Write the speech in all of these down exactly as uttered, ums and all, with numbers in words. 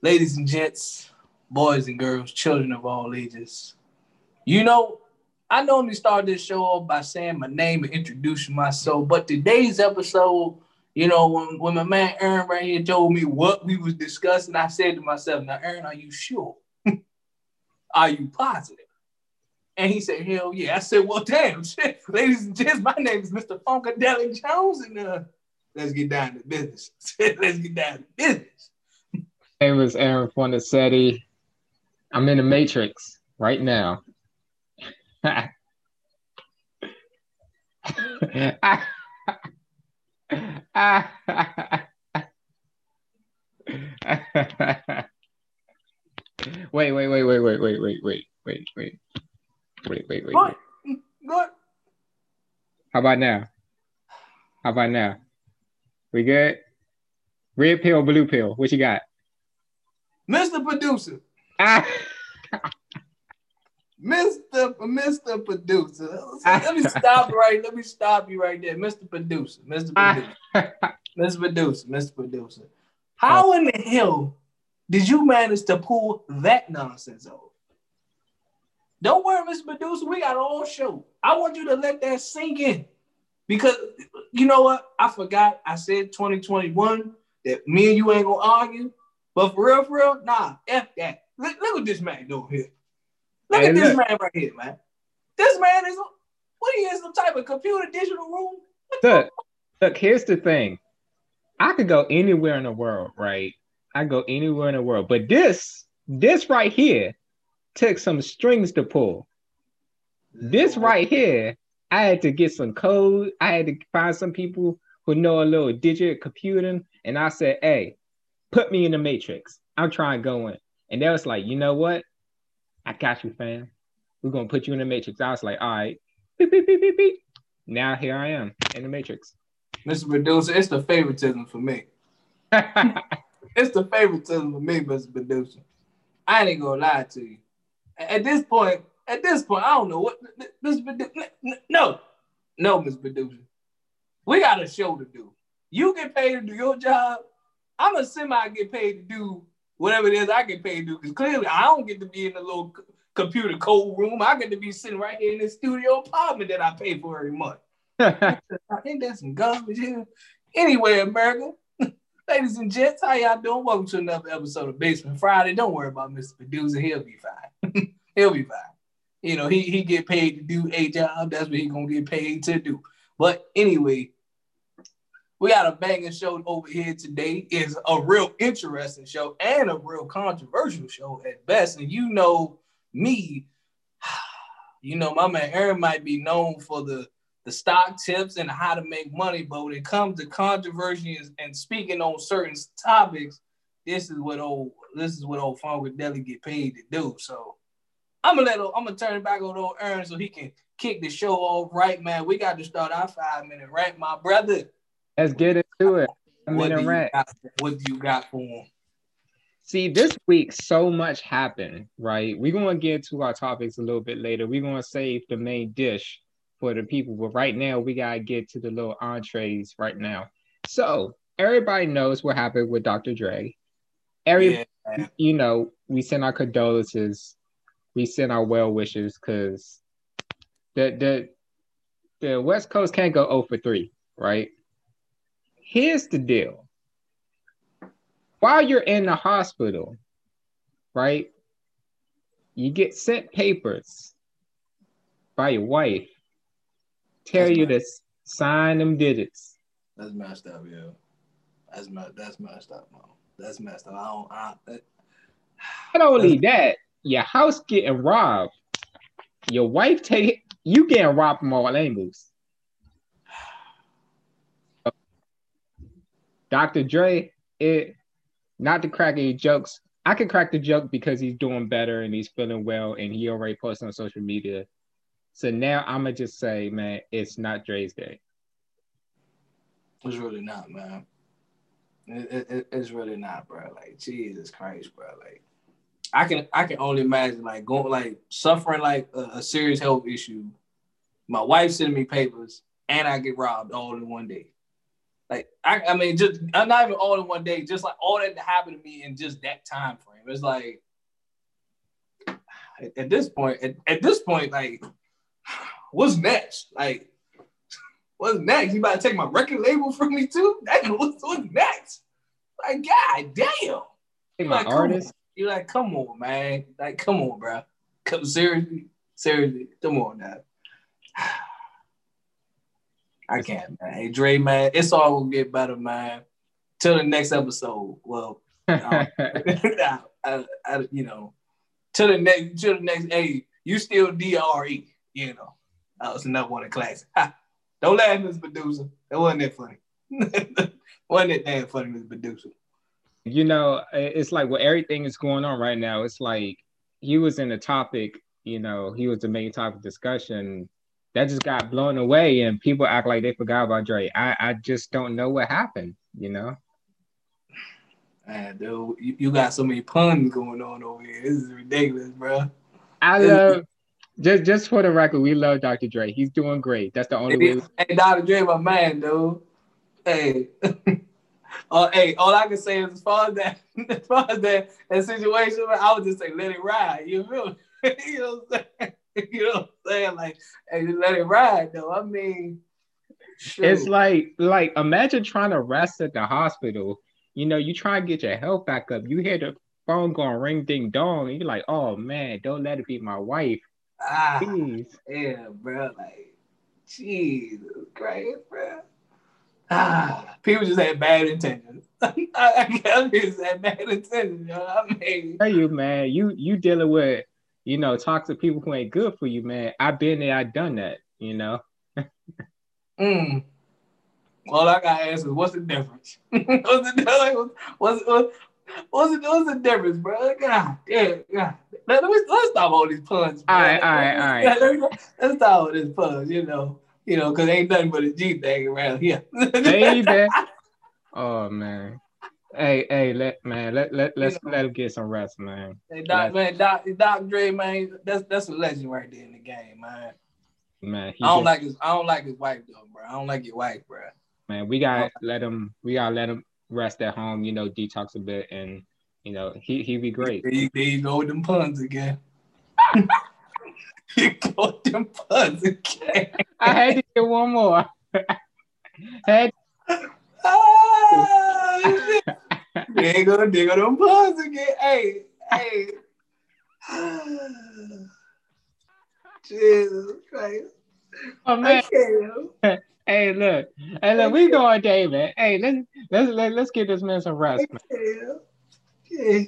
Ladies and gents, boys and girls, children of all ages. You know, I normally start this show off by saying my name and introducing myself, but today's episode, you know, when, when my man Aaron right here told me what we was discussing, I said to myself, now, Aaron, are you sure? Are you positive? And he said, hell yeah. I said, well, damn, shit. Ladies and gents, my name is Mister Funkadeli Jones, and uh, let's get down to business. Let's get down to business. My name is Aaron Fondasetti. I'm in the Matrix right now. I, I, I, I, wait, wait, wait, wait, wait, wait, wait, wait, wait, wait, wait, wait, wait. What? What? How about now? How about now? We good? Red pill, blue pill. What you got? Mister Producer. Mister Mister Producer. Let me stop right. Let me stop you right there. Mister Producer. Mister Producer. Mister Producer. Mister Producer. How in the hell did you manage to pull that nonsense over? Don't worry, Mister Producer. We got all show. I want you to let that sink in. Because you know what? I forgot. I said twenty twenty-one that me and you ain't gonna argue. But for real, for real, nah, F that. Look, look what this man doing here. Look hey, at this look. man right here, man. This man is, what he is, some type of computer digital room? Look, look, here's the thing. I could go anywhere in the world, right? I go anywhere in the world. But this, this right here took some strings to pull. This right here, I had to get some code. I had to find some people who know a little digital computing. And I said, hey, put me in the Matrix. I'm trying to go in. And they was like, you know what? I got you, fam. We're going to put you in the Matrix. I was like, all right. Beep, beep, beep, beep, beep. Now here I am in the Matrix. Mister Medusa, it's the favoritism for me. It's the favoritism for me, Mister Medusa. I ain't going to lie to you. At this point, at this point, I don't know what, Mister Medusa, no. No, Mister Medusa. We got a show to do. You get paid to do your job. I'm a semi get paid to do whatever it is I get paid to do, because clearly I don't get to be in the little c- computer cold room. I get to be sitting right here in this studio apartment that I pay for every month. I think that's some garbage here. Anyway, America, ladies and gents, how y'all doing? Welcome to another episode of Basement Friday. Don't worry about Mister Medusa. He'll be fine. He'll be fine. You know, he, he get paid to do a job. That's what he's going to get paid to do. But anyway, we got a banging show over here today. It's a real interesting show and a real controversial show at best. And you know me, you know my man Aaron might be known for the, the stock tips and how to make money, but when it comes to controversy and speaking on certain topics, this is what old this is what old Funkadeli get paid to do. So I'm gonna let I'm gonna turn it back over to old Aaron so he can kick the show off right, man. We got to start our five minute rant, my brother. Let's get into it. I'm what, do you got, what do you got for him? See, this week, so much happened, right? We're going to get to our topics a little bit later. We're going to save the main dish for the people. But right now, we got to get to the little entrees right now. So everybody knows what happened with Doctor Dre. Every, yeah. You know, we send our condolences. We send our well wishes because the, the, the West Coast can't go oh for three, right? Here's the deal. While you're in the hospital, right, you get sent papers by your wife, tell you to sign them digits. That's messed up, yo. That's my, that's messed up, mom. That's messed up. I don't. I, that, Not only that, your house getting robbed. Your wife take you getting robbed from all angles. Doctor Dre, it not to crack any jokes. I can crack the joke because he's doing better and he's feeling well and he already posted on social media. So now I'm going to just say, man, it's not Dre's day. It's really not, man. It, it, it's really not, bro. Like, Jesus Christ, bro. Like, I can I can only imagine, like, going, like, suffering, like, a, a serious health issue. My wife sending me papers and I get robbed all in one day. Like, I, I mean, just I'm not even all in one day. Just like all that happened to me in just that time frame. It's like at this point, at, at this point, like, what's next? Like, what's next? You about to take my record label from me too? That, what's, what's next? Like, God damn! Hey, my like, artist. You're like, come on, man. Like, come on, bro. Come seriously, seriously. Come on now. I can't, man. Hey, Dre, man, it's all gonna get better, man. Till the next episode. Well, um, I, I, you know, till the next, till the next. Hey, you still D R E, you know. That was another one in class. Ha. Don't laugh, Miz Medusa. That wasn't that funny. Wasn't it damn funny, Miz Medusa? You know, it's like well, everything is going on right now. It's like he was in the topic. You know, he was the main topic of discussion. That just got blown away, and people act like they forgot about Dre. I, I just don't know what happened, you know? Man, dude, you, you got so many puns going on over here. This is ridiculous, bro. I love, just just for the record, we love Doctor Dre. He's doing great. That's the only hey, way. Hey, Doctor Dre, my man, dude. Hey. uh, hey, all I can say is as far as that, as far as that, that situation, I would just say, let it ride. You feel me? You know what I'm saying? You know what I'm saying? Like, hey, just let it ride, though. I mean, shoot. It's like, like, imagine trying to rest at the hospital. You know, you try to get your health back up. You hear the phone going ring, ding, dong. And you're like, oh, man, don't let it be my wife. Ah, jeez. Yeah, bro. Like, Jesus Christ, bro. Ah, people just had bad intentions. I, I can't just had bad intentions, yo. I mean, I tell you, man, you, you dealing with, you know, talk to people who ain't good for you, man. I've been there, I've done that, you know. mm. All I got to ask is, what's the difference? what's, the, what's, what's, what's, the, what's the difference, bro? God, yeah, God. Let, let's, let's stop all these puns, bro. All right, all right, all right. Let's stop all these puns, you know. You know, because ain't nothing but a G thing around here. Baby. Oh, man. Hey, hey, let man, let let let's let him get some rest, man. Hey, Doc, man, Doc, Doc Dre, man, that's that's a legend right there in the game, man. Man, I don't just, like his, I don't like his wife though, bro. I don't like your wife, bro. Man, we gotta let him, we gotta let him rest at home, you know, detox a bit, and you know, he he be great. There you, there you go with them puns again. You go with them puns again. I had to get one more. I had. Oh, they gonna dig on them puns again. Hey, hey. Jesus Christ. Oh, man. Hey, look. Hey, look, we going, David. Hey, let's let's let, let's get this man some rest. Man. Yeah.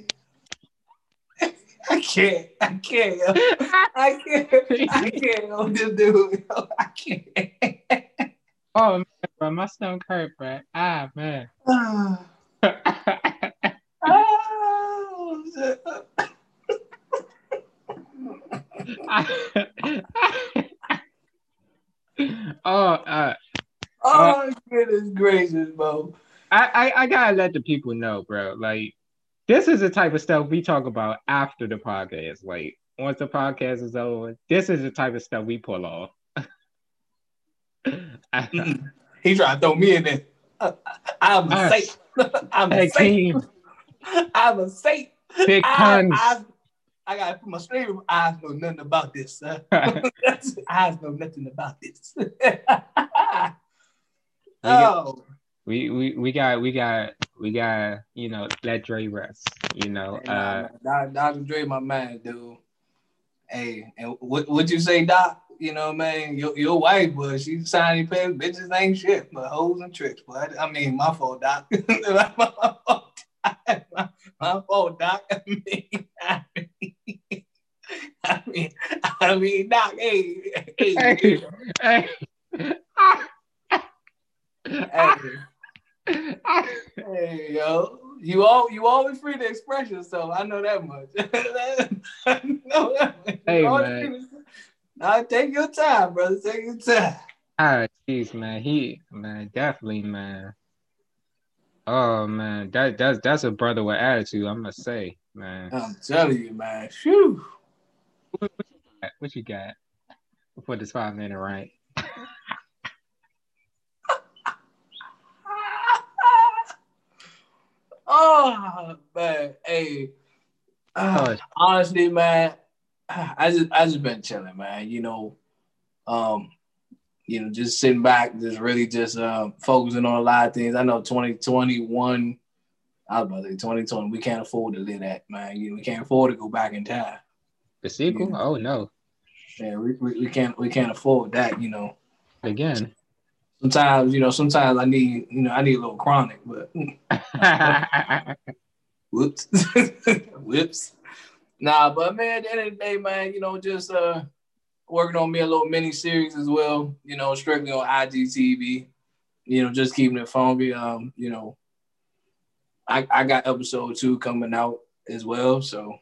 I can't. I can't. I can't. I can't on this dude. I can't. Oh, man, bro, my stomach hurt, bro. Ah, man. Oh, shit. oh, uh, oh, goodness gracious, bro. I, I, I gotta let the people know, bro. Like, this is the type of stuff we talk about after the podcast. Like, once the podcast is over, this is the type of stuff we pull off. He tried to throw me in there. Uh, I'm uh, safe. I'm hey, safe. I'm safe. Big I, I, I gotta put my straight. Eyes know nothing about this, son. Eyes know nothing about this. Oh, we, we we got we got we got you know let Dre rest. You know, hey, uh, Doctor Dre, my man, dude. Hey, and what would you say, Doc? You know what I mean? Your, your wife, boy, she signing pants, bitches ain't shit, but hoes and tricks, but I mean, my fault, Doc. my, my, fault, my, my fault, Doc. I mean, I mean, I mean, I mean Doc, hey, hey, hey, hey. hey. hey yo. You all, you always free to express yourself. I know that much. I know that much. Hey, man. Now take your time, brother. Take your time. Ah, jeez, man. He, man, definitely, man. Oh, man, that that's that's a brother with attitude. I must say, man. I'm telling you, man. Shoo. What, what, you, got? what you got for this five minute rant? Oh man, hey, uh, honestly, man, I just I just been chilling, man. You know, um, you know, just sitting back, just really just uh, focusing on a lot of things. I know twenty twenty-one, I was about to say twenty twenty. We can't afford to live that, man. You know, we can't afford to go back in time. The sequel? You know? Oh no. Yeah, we, we we can't we can't afford that, you know. Again. Sometimes, you know, sometimes I need, you know, I need a little chronic, but whoops, whoops. Nah, but man, at the end of the day, man, you know, just uh, working on me a little mini series as well, you know, strictly on I G T V, you know, just keeping it funky. Um, you know, I I got episode two coming out as well, so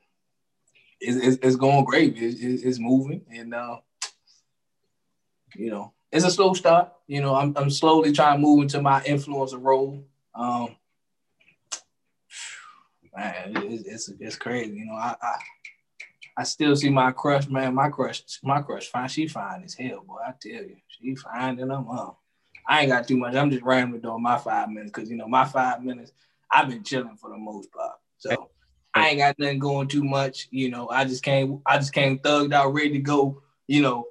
it's it's, it's going great. It's, it's moving, and uh, you know. It's a slow start. You know, I'm I'm slowly trying to move into my influencer role. Um, man, it, it's it's crazy. You know, I, I I still see my crush, man. My crush, my crush, fine. She fine as hell, boy. I tell you, she fine, and I'm up. I ain't got too much. I'm just rambling during my five minutes because you know my five minutes. I've been chilling for the most part, so I ain't got nothing going too much. You know, I just came, I just came thugged out, ready to go. You know.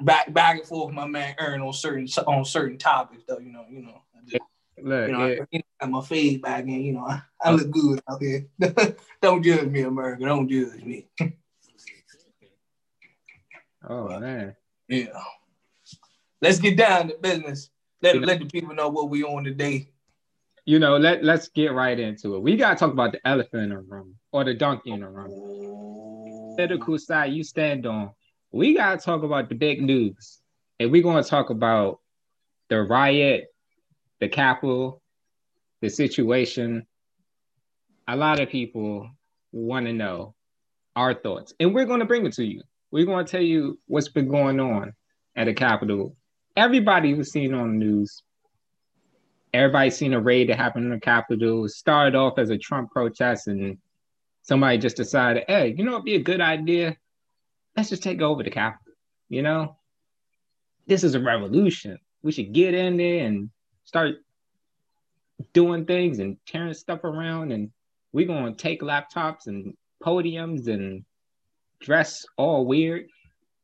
Back back and forth, my man Aaron on certain on certain topics though, you know, you know. I just, look, you know, yeah. I got my fade back in, you know. I, I look good out here. Don't judge me, America. Don't judge me. Oh man. Yeah. Let's get down to business. Let let the people know what we on today. You know, let let's get right into it. We gotta talk about the elephant in the room or the donkey in the room. Oh. Political side you stand on. We got to talk about the big news, and we're going to talk about the riot, the Capitol, the situation. A lot of people want to know our thoughts, and we're going to bring it to you. We're going to tell you what's been going on at the Capitol. Everybody was seen on the news. Everybody's seen a raid that happened in the Capitol. It started off as a Trump protest, and somebody just decided, hey, you know it'd be a good idea? Let's just take over the Capitol, you know? This is a revolution. We should get in there and start doing things and tearing stuff around, and we're going to take laptops and podiums and dress all weird.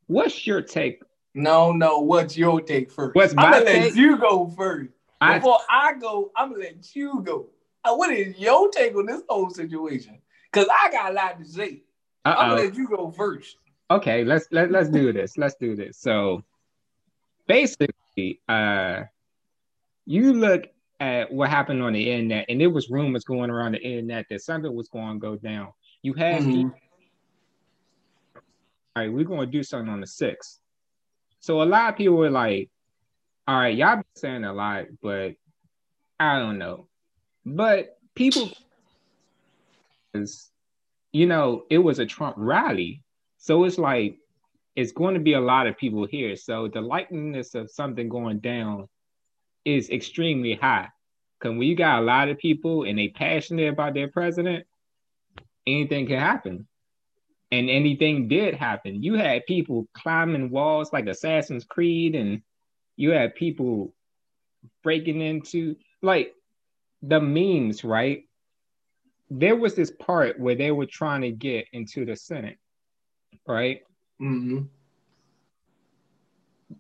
What's your take? No, no, what's your take first? What's my I'm going to let you go first. Before I, I go, I'm going to let you go. What is your take on this whole situation? Because I got a lot to say. Uh-oh. I'm going to let you go first. Okay, let's let, let's do this. Let's do this. So basically, uh, you look at what happened on the internet, and there was rumors going around the internet that something was going to go down. You had, mm-hmm. people, all right, we're going to do something on the sixth. So a lot of people were like, all right, y'all been saying a lot, but I don't know. But people, you know, it was a Trump rally. So it's like, it's going to be a lot of people here. So the likeliness of something going down is extremely high. Because when you got a lot of people and they passionate about their president, anything can happen. And anything did happen. You had people climbing walls like Assassin's Creed, and you had people breaking into, like, the memes, right? There was this part where they were trying to get into the Senate. Right? Mm-hmm.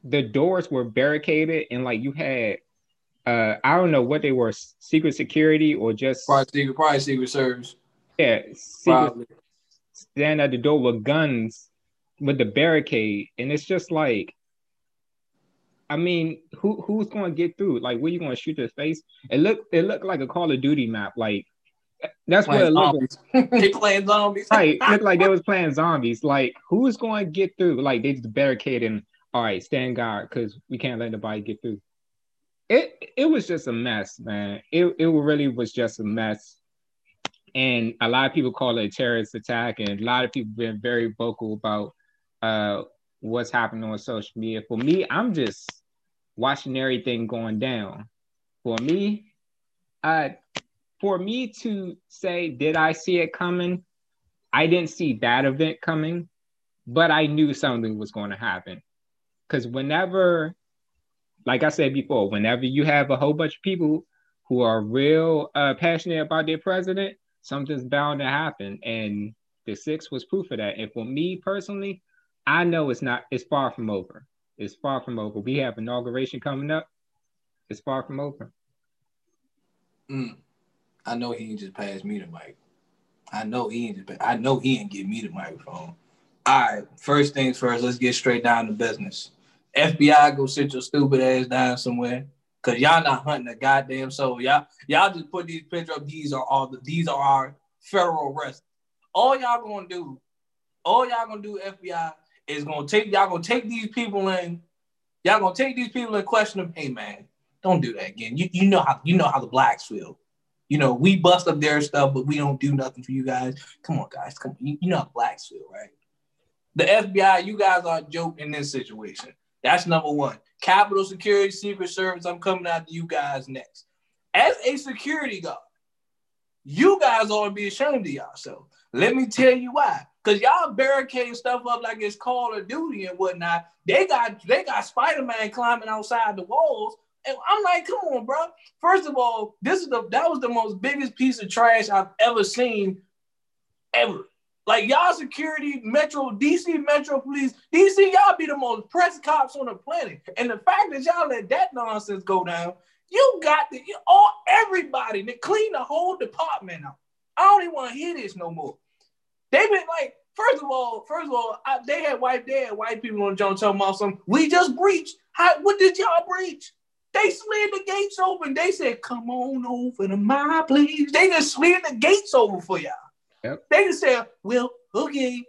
The doors were barricaded, and like you had, uh, I don't know what they were, secret security or just probably secret, probably secret service. Yeah, secret stand at the door with guns with the barricade, and it's just like, I mean, who who's going to get through? Like, where you going to shoot their face? It looked it looked like a Call of Duty map, like. That's what it looked like. They playing zombies. Right. It looked like they was playing zombies. Like, who's going to get through? Like, they just barricading, all right, stand guard, because we can't let nobody get through. It it was just a mess, man. It it really was just a mess. And a lot of people call it a terrorist attack, and a lot of people been very vocal about uh, what's happening on social media. For me, I'm just watching everything going down. For me, I... For me to say, did I see it coming? I didn't see that event coming, but I knew something was going to happen. Because whenever, like I said before, whenever you have a whole bunch of people who are real uh, passionate about their president, something's bound to happen. And the six was proof of that. And for me personally, I know it's not, it's far from over. It's far from over. We have inauguration coming up. It's far from over. Mm. I know he ain't just passed me the mic. I know he ain't just, I know he ain't give me the microphone. All right, first things first, let's get straight down to business. F B I, go sit your stupid ass down somewhere, cause y'all not hunting a goddamn soul. Y'all, y'all just put these pictures up. These are all the, these are our federal arrests. All y'all gonna do, all y'all gonna do, F B I, is gonna take y'all gonna take these people in. Y'all gonna take these people and question them. Hey man, don't do that again. You you know how you know how the blacks feel. You know, we bust up their stuff, but we don't do nothing for you guys. Come on, guys. Come on. You, you know how blacks feel, right? The F B I, you guys are a joke in this situation. That's number one. Capitol Security, Secret Service, I'm coming after you guys next. As a security guard, you guys ought to be ashamed of yourself. Let me tell you why. Because y'all barricading stuff up like it's Call of Duty and whatnot. They got they got Spider-Man climbing outside the walls. And I'm like, come on, bro. First of all, this is the that was the most biggest piece of trash I've ever seen, ever. Like, y'all security, Metro, D C Metro Police, D C, y'all be the most pressed cops on the planet. And the fact that y'all let that nonsense go down, you got the, all, everybody, to clean the whole department out. I don't even want to hear this no more. They've been like, first of all, first of all, I, they had white, they had white people on the joint talking about something. We just breached. How, what did y'all breach? They slid the gates open. They said, come on over to my place. They just slid the gates over for y'all. Yep. They just say, well, okay,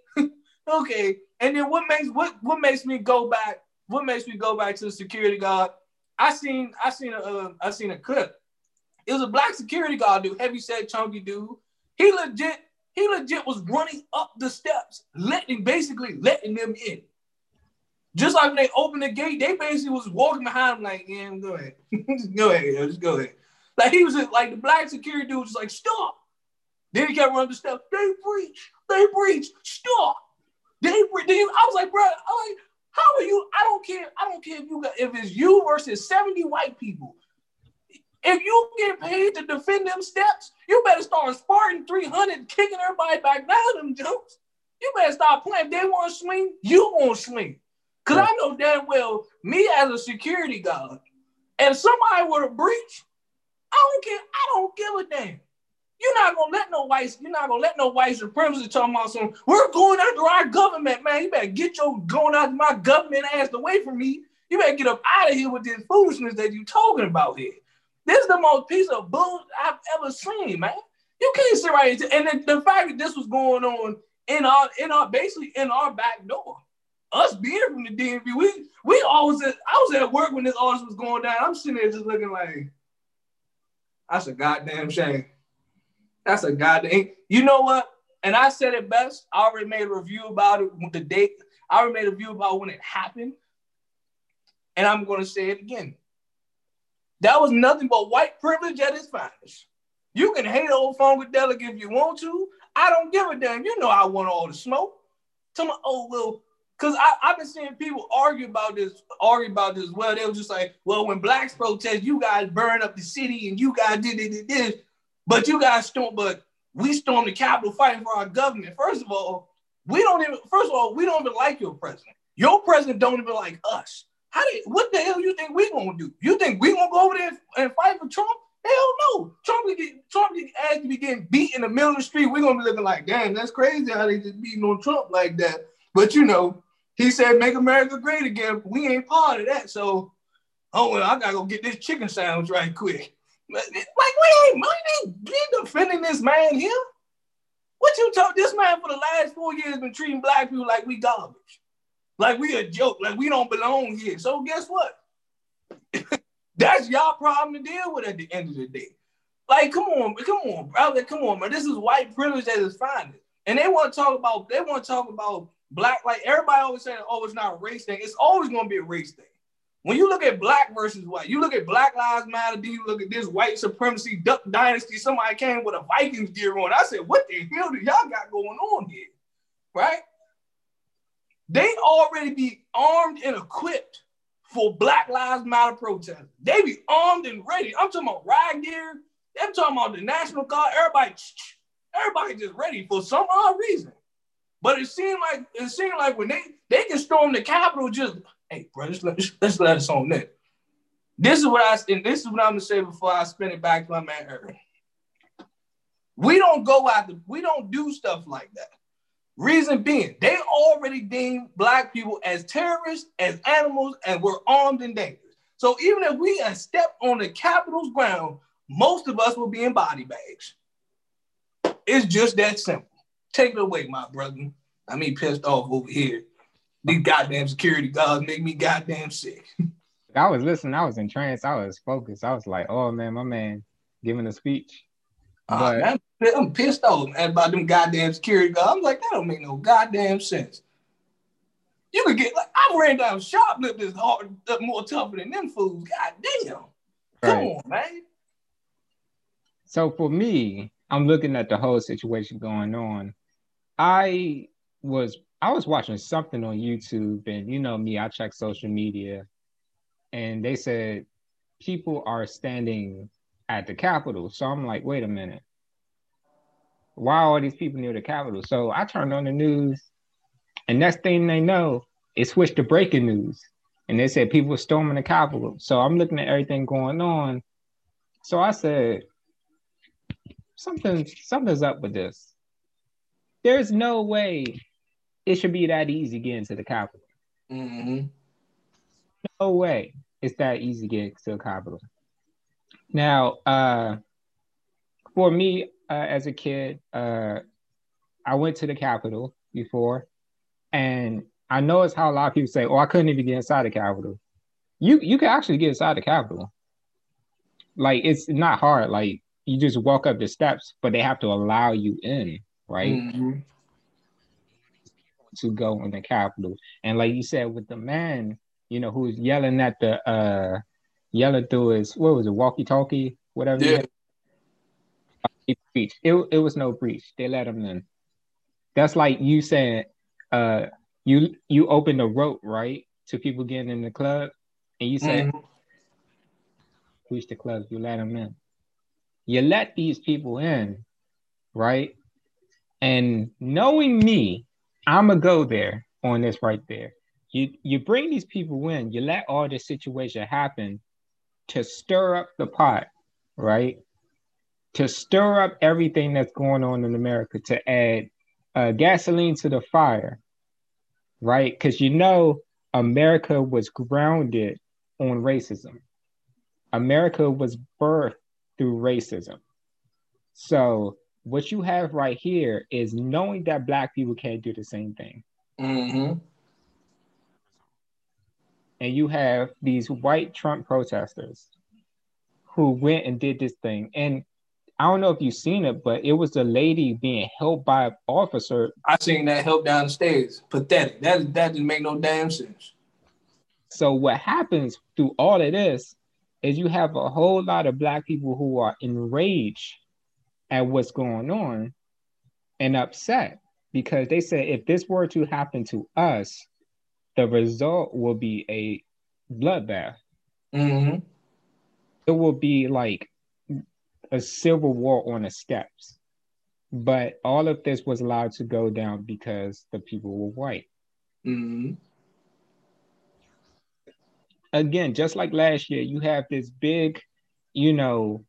okay. And then what makes what what makes me go back? What makes me go back to the security guard? I seen I seen a uh, I seen a clip. It was a black security guard dude, heavy set, chunky dude. He legit he legit was running up the steps, letting basically letting them in. Just like when they opened the gate, they basically was walking behind him like, yeah, go ahead, just go ahead, yo, just go ahead. Like he was just, like the black security dude was like, stop. Then he kept running the steps. They breach. They breach. Stop. They breach. I was like, bro, I'm like, how are you? I don't care. I don't care if you got, if it's you versus seventy white people. If you get paid to defend them steps, you better start Spartan three hundred, kicking everybody back down them jokes. You better start playing. If they want to swing, you want to swing. Because yeah. I know damn well, me as a security guard, and somebody with a breach, I don't care. I don't give a damn. You're not gonna let no whites, you're not gonna let no white supremacists talking about some, we're going after our government, man. You better get your going after my government ass away from me. You better get up out of here with this foolishness that you're talking about here. This is the most piece of bull I've ever seen, man. You can't sit right here. And the, the fact that this was going on in our in our basically in our back door. Us being from the D M V, we we always at, I was at work when this all was going down. I'm sitting there just looking like, that's a goddamn shame. That's a goddamn, you know what? And I said it best. I already made a review about it with the date. I already made a review about when it happened. And I'm going to say it again. That was nothing but white privilege at its finest. You can hate old Funkadelic if you want to. I don't give a damn. You know I want all the smoke. Tell me, oh, well, because I've been seeing people argue about this, argue about this. Well, they were just like, well, when blacks protest, you guys burn up the city and you guys did it, did this. But you guys storm, but we stormed the Capitol fighting for our government. First of all, we don't even. First of all, we don't even like your president. Your president don't even like us. How do? You, what the hell you think we gonna do? You think we gonna go over there and fight for Trump? Hell no. Trump would get Trump would asked to be getting beat in the middle of the street. We're gonna be looking like, damn, that's crazy how they just beating on Trump like that. But you know, he said, "Make America great again." We ain't part of that. So, oh well, I gotta go get this chicken sandwich right quick. Like, we ain't, we ain't defending this man here. What you talk, this man for the last four years been treating black people like we garbage. Like we a joke, like we don't belong here. So guess what? That's y'all problem to deal with at the end of the day. Like, come on, come on, brother, come on, man. This is white privilege at its finest. And they want to talk about, they want to talk about black, like everybody always saying, oh, it's not a race thing. It's always going to be a race thing. When you look at black versus white, you look at Black Lives Matter, then you look at this white supremacy, Duck Dynasty, somebody came with a Vikings gear on. I said, what the hell do y'all got going on here? Right? They already be armed and equipped for Black Lives Matter protesters. They be armed and ready. I'm talking about riot gear. I'm talking about the National Guard. Everybody, everybody just ready for some odd reason. But it seemed like it seemed like when they they can storm the Capitol, just hey, bro, let's let, let's let us on that. This is what I and this is what I'm gonna say before I spin it back to my man Aaron. We don't go out. The, we don't do stuff like that. Reason being, they already deem Black people as terrorists, as animals, and we're armed and dangerous. So even if we a step on the Capitol's ground, most of us will be in body bags. It's just that simple. Take it away, my brother. I mean, pissed off over here. These goddamn security guards make me goddamn sick. I was listening. I was in trance. I was focused. I was like, oh, man, my man giving a speech. But, uh, I'm, I'm pissed off about them goddamn security guards. I'm like, that don't make no goddamn sense. You could get, like, I ran down shoplifters hard, more tougher than them fools. God damn. Come right. on, man. So for me, I'm looking at the whole situation going on. I was, I was watching something on YouTube, and you know me, I check social media, and they said people are standing at the Capitol. So I'm like, wait a minute. Why are all these people near the Capitol? So I turned on the news, and next thing they know, it switched to breaking news. And they said people were storming the Capitol. So I'm looking at everything going on. So I said, something, something's up with this. There's no way it should be that easy getting to the Capitol. Mm-hmm. No way it's that easy getting to the Capitol. Now, uh, for me, uh, as a kid, uh, I went to the Capitol before, and I know it's how a lot of people say, oh, I couldn't even get inside the Capitol. You you can actually get inside the Capitol. Like, it's not hard. Like, you just walk up the steps, but they have to allow you in, right? Mm-hmm. To go in the Capitol. And like you said, with the man, you know, who's yelling at the... Uh, yelling through his, what was it, walkie-talkie, whatever. Yeah. It, it was no breach. They let him in. That's like you saying, uh, you you open the rope, right, to people getting in the club, and you say, mm-hmm. breach the club, you let them in. You let these people in, right? And knowing me, I'm going to go there on this right there. You You bring these people in, you let all this situation happen, to stir up the pot, right? To stir up everything that's going on in America, to add uh, gasoline to the fire, right? Because you know America was grounded on racism. America was birthed through racism. So what you have right here is knowing that Black people can't do the same thing. Mm-hmm. And you have these white Trump protesters who went and did this thing. And I don't know if you've seen it, but it was a lady being helped by an officer. I seen that help down the stairs. Pathetic. That, that didn't make no damn sense. So what happens through all of this is you have a whole lot of Black people who are enraged at what's going on and upset because they said, if this were to happen to us, the result will be a bloodbath. Mm-hmm. It will be like a civil war on the steps. But all of this was allowed to go down because the people were white. Mm-hmm. Again, just like last year, you have this big, you know,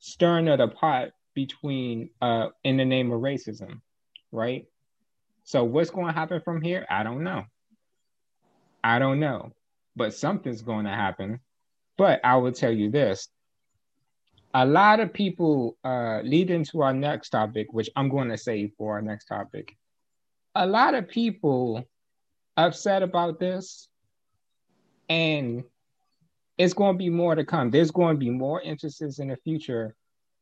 stirring of the pot between, uh, in the name of racism, right? So what's going to happen from here? I don't know. I don't know, but something's going to happen. But I will tell you this. A lot of people uh, lead into our next topic, which I'm going to save for our next topic. A lot of people upset about this, and it's going to be more to come. There's going to be more instances in the future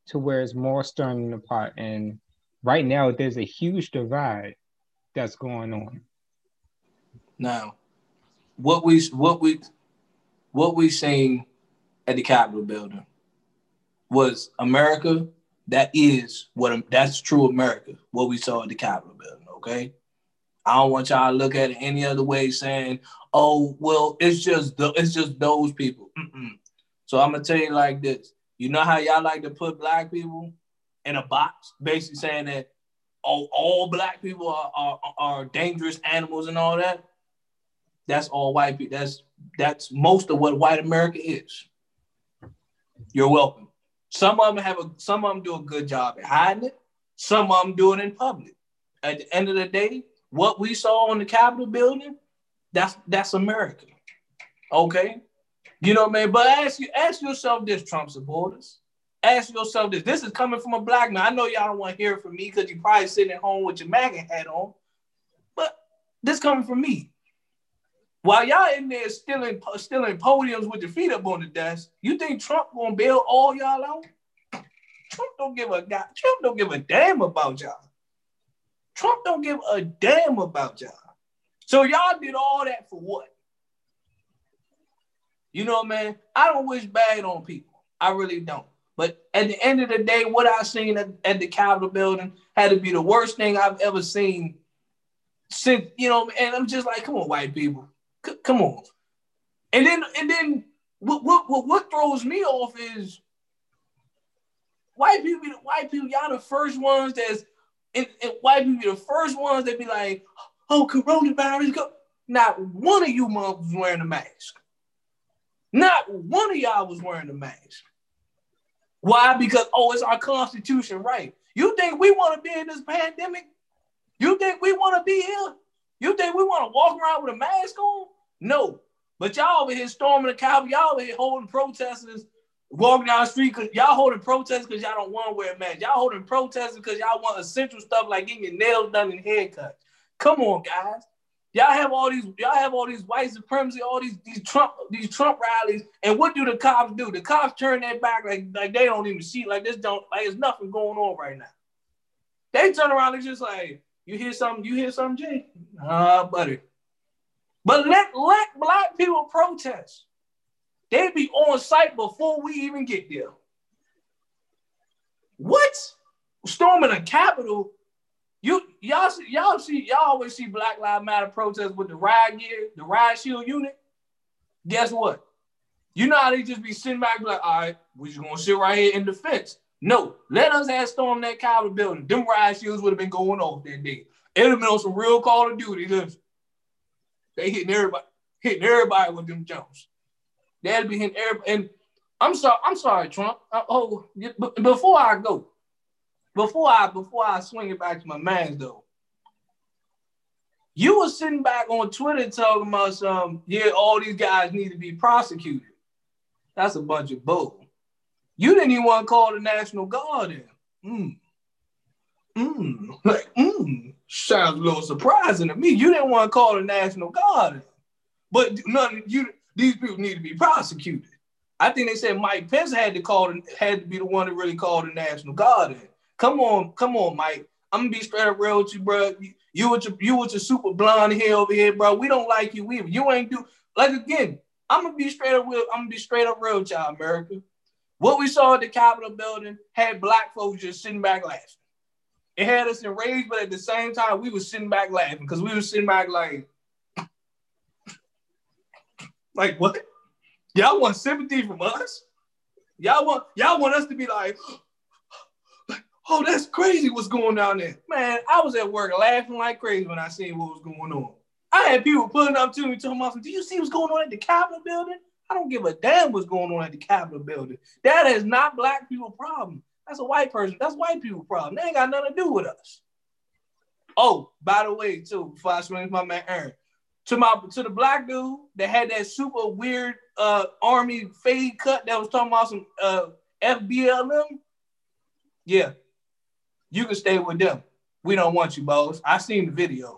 to where it's more stirring in the pot. And right now, there's a huge divide that's going on. Now, What we what we what we seen at the Capitol building was America. That is what that's true America. What we saw at the Capitol building. Okay, I don't want y'all to look at it any other way saying, oh, well, it's just the, it's just those people. Mm-mm. So I'm going to tell you like this. You know how y'all like to put black people in a box, basically saying that, oh, all black people are, are, are dangerous animals and all that? That's all white people. That's that's most of what white America is. You're welcome. Some of them have a some of them do a good job at hiding it. Some of them do it in public. At the end of the day, what we saw on the Capitol building, that's that's America. Okay, you know what I mean. But ask you ask yourself this, Trump supporters. Ask yourself this. This is coming from a black man. I know y'all don't want to hear it from me because you're probably sitting at home with your MAGA hat on. But this coming from me. While y'all in there stealing, stealing podiums with your feet up on the desk, you think Trump gonna bail all y'all out? Trump don't give a god. Trump don't give a damn about y'all. Trump don't give a damn about y'all. So y'all did all that for what? You know, man, I don't wish bad on people. I really don't. But at the end of the day, what I seen at, at the Capitol building had to be the worst thing I've ever seen since, you know, and I'm just like, come on, white people. C- come on. And then and then what, what what what throws me off is white people, white people, y'all the first ones that's and, and white people the first ones that be like, oh, coronavirus go. Not one of you moms was wearing a mask. Not one of y'all was wearing a mask. Why? Because, oh, it's our constitution, right? You think we want to be in this pandemic? You think we want to be here? You think we want to walk around with a mask on? No. But y'all over here storming the Capitol. Y'all over here holding protesters, walking down the street. Cause y'all holding protests because y'all don't want to wear a mask. Y'all holding protests because y'all want essential stuff like getting your nails done and haircuts. Come on, guys. Y'all have all these, y'all have all these white supremacy, all these, these Trump, these Trump rallies. And what do the cops do? The cops turn their back like, like they don't even see, like this don't, like there's nothing going on right now. They turn around and just like, you hear something, you hear something, Jay? Nah, buddy. But let, let black people protest. They be on site before we even get there. What? Storming a Capitol? You y'all see y'all see y'all always see Black Lives Matter protests with the riot gear, the riot shield unit. Guess what? You know how they just be sitting back like, all right, we just gonna sit right here in defense. No, let us have storm that Capitol building. Them riot shields would have been going off that day. It would have been on some real Call of Duty. They hitting everybody, hitting everybody with them jumps. That'd be hitting everybody. And I'm sorry, I'm sorry, Trump. I, oh, but before I go. Before I before I swing it back to my man though, you were sitting back on Twitter talking about some, yeah, all these guys need to be prosecuted. That's a bunch of bull. You didn't even want to call the National Guard in. Mm. Mm. Like, mm. Sounds a little surprising to me. You didn't want to call the National Guard in. But none of you, these people need to be prosecuted. I think they said Mike Pence had to call had to be the one that really called the National Guard in. Come on, come on, Mike. I'm gonna be straight up real with you, bro. You, you with your you with your super blonde hair over here, bro. We don't like you either. You ain't do like again. I'm gonna be straight up real. I'm gonna be straight up real, y'all, America. What we saw at the Capitol building had black folks just sitting back laughing. It had us enraged, but at the same time, we were sitting back laughing because we were sitting back like, like what? Y'all want sympathy from us? Y'all want y'all want us to be like, oh, that's crazy what's going on there. Man, I was at work laughing like crazy when I seen what was going on. I had people pulling up to me talking about, do you see what's going on at the Capitol building? I don't give a damn what's going on at the Capitol building. That is not black people's problem. That's a white person. That's white people's problem. They ain't got nothing to do with us. Oh, by the way, too, before I swing my man Aaron, to my to the black dude that had that super weird uh, army fade cut that was talking about some uh, F B L M, yeah. You can stay with them. We don't want you, boss. I seen the video.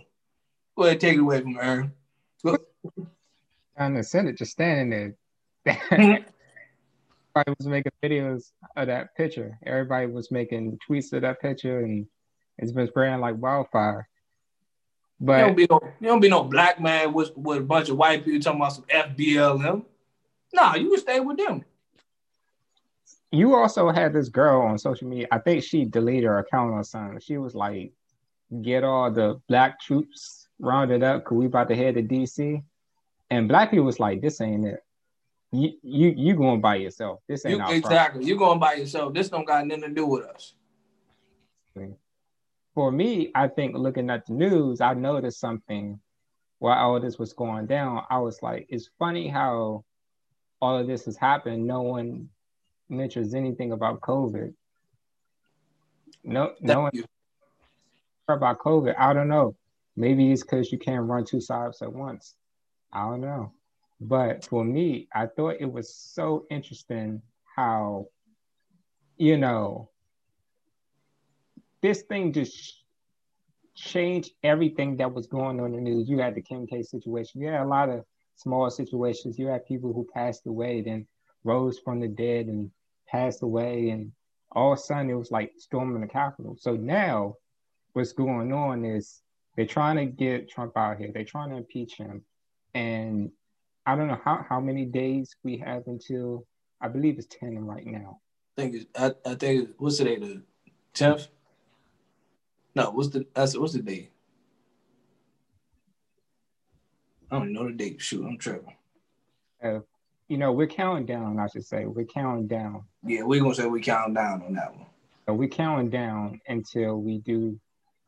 Go ahead, take it away from Aaron. And the Senate just standing there. Everybody was making videos of that picture. Everybody was making tweets of that picture, and it's been spreading like wildfire. But there don't be no, there don't be no black man with, with a bunch of white people talking about some F B L M. Nah, you can stay with them. You also had this girl on social media. I think she deleted her account or something. She was like, get all the black troops round it up because we about to head to D C. And black people was like, this ain't it. You you you going by yourself. This ain't you, our exactly. Problem. You going by yourself. This don't got nothing to do with us. For me, I think looking at the news, I noticed something while all this was going down. I was like, it's funny how all of this has happened. No one mentions anything about COVID. No, Thank no one you. about COVID. I don't know. Maybe it's because you can't run two sides at once. I don't know. But for me, I thought it was so interesting how, you know, this thing just changed everything that was going on in the news. You had the Kim K situation. You had a lot of small situations. You had people who passed away, then rose from the dead and passed away. And all of a sudden, it was like storming the Capitol. So now what's going on is they're trying to get Trump out here. They're trying to impeach him. And I don't know how, how many days we have until, I believe it's ten right now. I think it's, I, I think, it's, what's today, the tenth? No, what's the, that's, what's the date? I don't know the date, shoot, I'm tripping. Uh, you know, we're counting down, I should say, we're counting down. Yeah, we're gonna say we're counting down on that one. So we're counting down until we do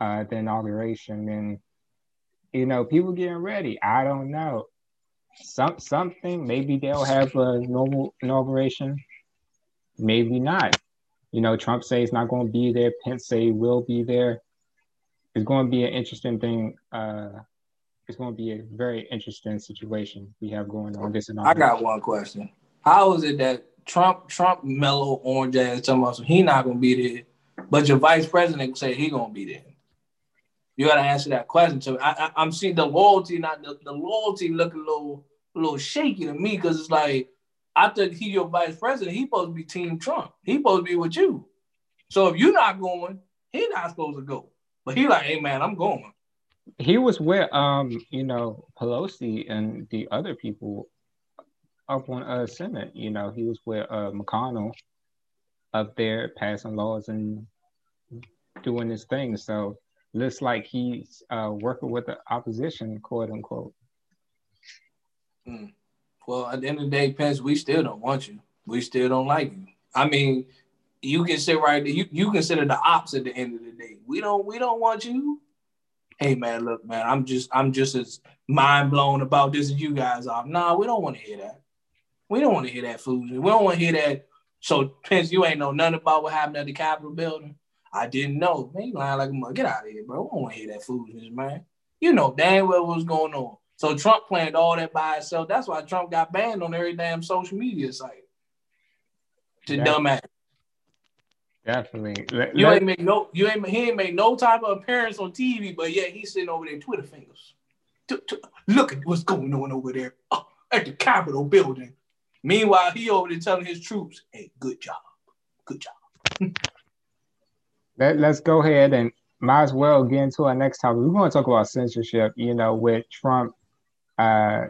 uh, the inauguration and, you know, people getting ready, I don't know. Some something, maybe they'll have a normal inauguration, maybe not. You know, Trump say it's not going to be there. Pence say will be there. It's going to be an interesting thing. Uh, it's going to be a very interesting situation we have going on this inauguration. I got one question. How is it that Trump, Trump, mellow orange ass, talking about he not going to be there, but your vice president say he going to be there? You got to answer that question. So I, I, I'm seeing the loyalty, not the, the loyalty looking a little, a little shaky to me because it's like, I thought he your vice president. He supposed to be Team Trump. He supposed to be with you. So if you're not going, he not supposed to go. But he like, hey, man, I'm going. He was with, um, you know, Pelosi and the other people up on uh, Senate. You know, he was with uh, McConnell up there passing laws and doing his thing. So looks like he's uh, working with the opposition, quote unquote. Mm. Well, at the end of the day, Pence, we still don't want you. We still don't like you. I mean, you can sit right there. You, you consider the ops at the end of the day. We don't we don't want you. Hey man, look, man, I'm just I'm just as mind blown about this as you guys are. Nah, we don't want to hear that. We don't want to hear that foolishness. We don't want to hear that. So Pence, you ain't know nothing about what happened at the Capitol building. I didn't know. Man, you lying like a mother. Get out of here, bro. We don't want to hear that foolishness, man. You know damn well what's going on. So Trump planned all that by himself. That's why Trump got banned on every damn social media site. To dumbass. Definitely. Let, you let, ain't make no. You ain't. He ain't make no type of appearance on T V, but yeah, he's sitting over there, Twitter fingers. T- t- look at what's going on over there oh, at the Capitol building. Meanwhile, he over there telling his troops, "Hey, good job, good job." Let, let's go ahead and might as well get into our next topic. We're going to talk about censorship. You know, with Trump, uh,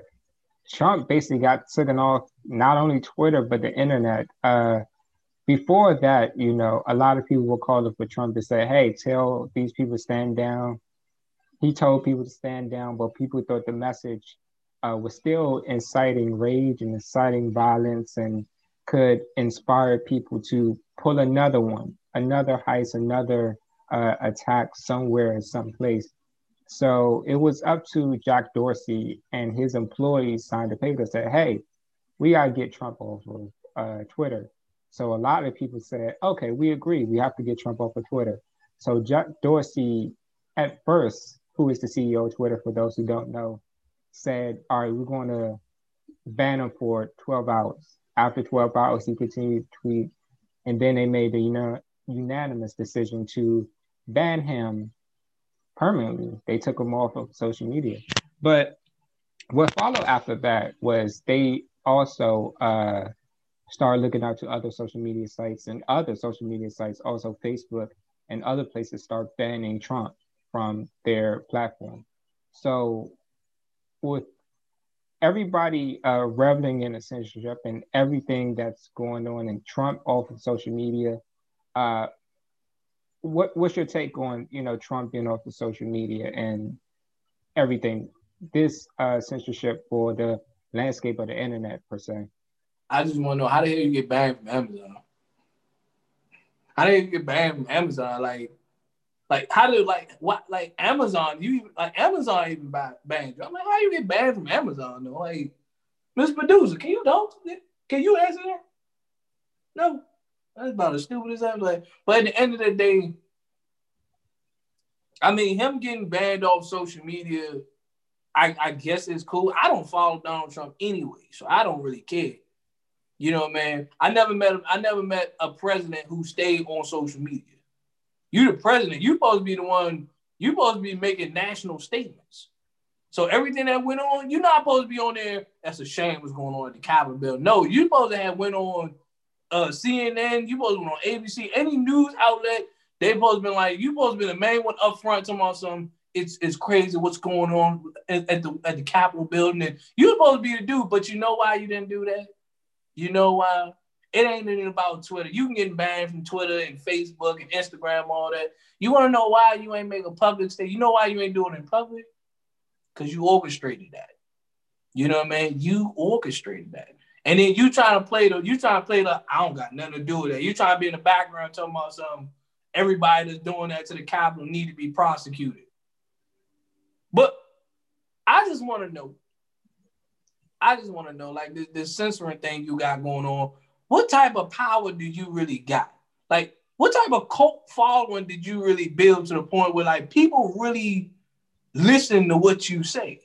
Trump basically got taken off not only Twitter but the internet. Uh, before that, you know, a lot of people were calling for Trump to say, "Hey, tell these people to stand down." He told people to stand down, but people thought the message uh, was still inciting rage and inciting violence, and could inspire people to pull another one. Another heist, another uh, attack somewhere in some place. So it was up to Jack Dorsey and his employees signed a paper that said, "Hey, we gotta get Trump off of uh, Twitter." So a lot of people said, "Okay, we agree. We have to get Trump off of Twitter." So Jack Dorsey, at first, who is the C E O of Twitter, for those who don't know, said, "All right, we're going to ban him for twelve hours." After twelve hours, he continued to tweet, and then they made the, you know, unanimous decision to ban him permanently. They took him off of social media. But what followed after that was they also uh, started looking out to other social media sites, and other social media sites, also Facebook and other places, start banning Trump from their platform. So with everybody uh, reveling in the censorship and everything that's going on, and Trump off of social media, Uh, what what's your take on, you know, Trump being off the social media and everything, this uh, censorship for the landscape of the internet, per se. I just want to know, how the hell you get banned from Amazon? How the hell you get banned from Amazon? Like, like how do, like, what, like, Amazon, you, like, Amazon even banned you. I'm like, how you get banned from Amazon, though? Like, Mister Medusa, can you don't, can you answer that? No. That's about as stupid as I was like. But at the end of the day, I mean, him getting banned off social media, I, I guess is cool. I don't follow Donald Trump anyway, so I don't really care. You know, man, I never met him. I never met a president who stayed on social media. You the president. You supposed to be the one. You supposed to be making national statements. So everything that went on, you're not supposed to be on there. That's a shame what's going on at the Capitol Bill. No, you supposed to have went on uh, C N N. You supposed to went on A B C. Any news outlet, they supposed to been like, you supposed to be the main one up front talking about something. It's it's crazy what's going on at, at the at the Capitol building. And you're supposed to be the dude, but you know why you didn't do that? You know why? It ain't nothing about Twitter. You can get banned from Twitter and Facebook and Instagram, all that. You want to know why you ain't make a public statement? You know why you ain't doing it in public? Because you orchestrated that. You know what I mean? You orchestrated that. And then you trying to play the, you trying to play the, I don't got nothing to do with that. You trying to be in the background talking about something. Everybody that's doing that to the Capitol need to be prosecuted. But I just want to know, I just want to know, like, this, this censoring thing you got going on, what type of power do you really got? Like, what type of cult following did you really build to the point where, like, people really listen to what you say?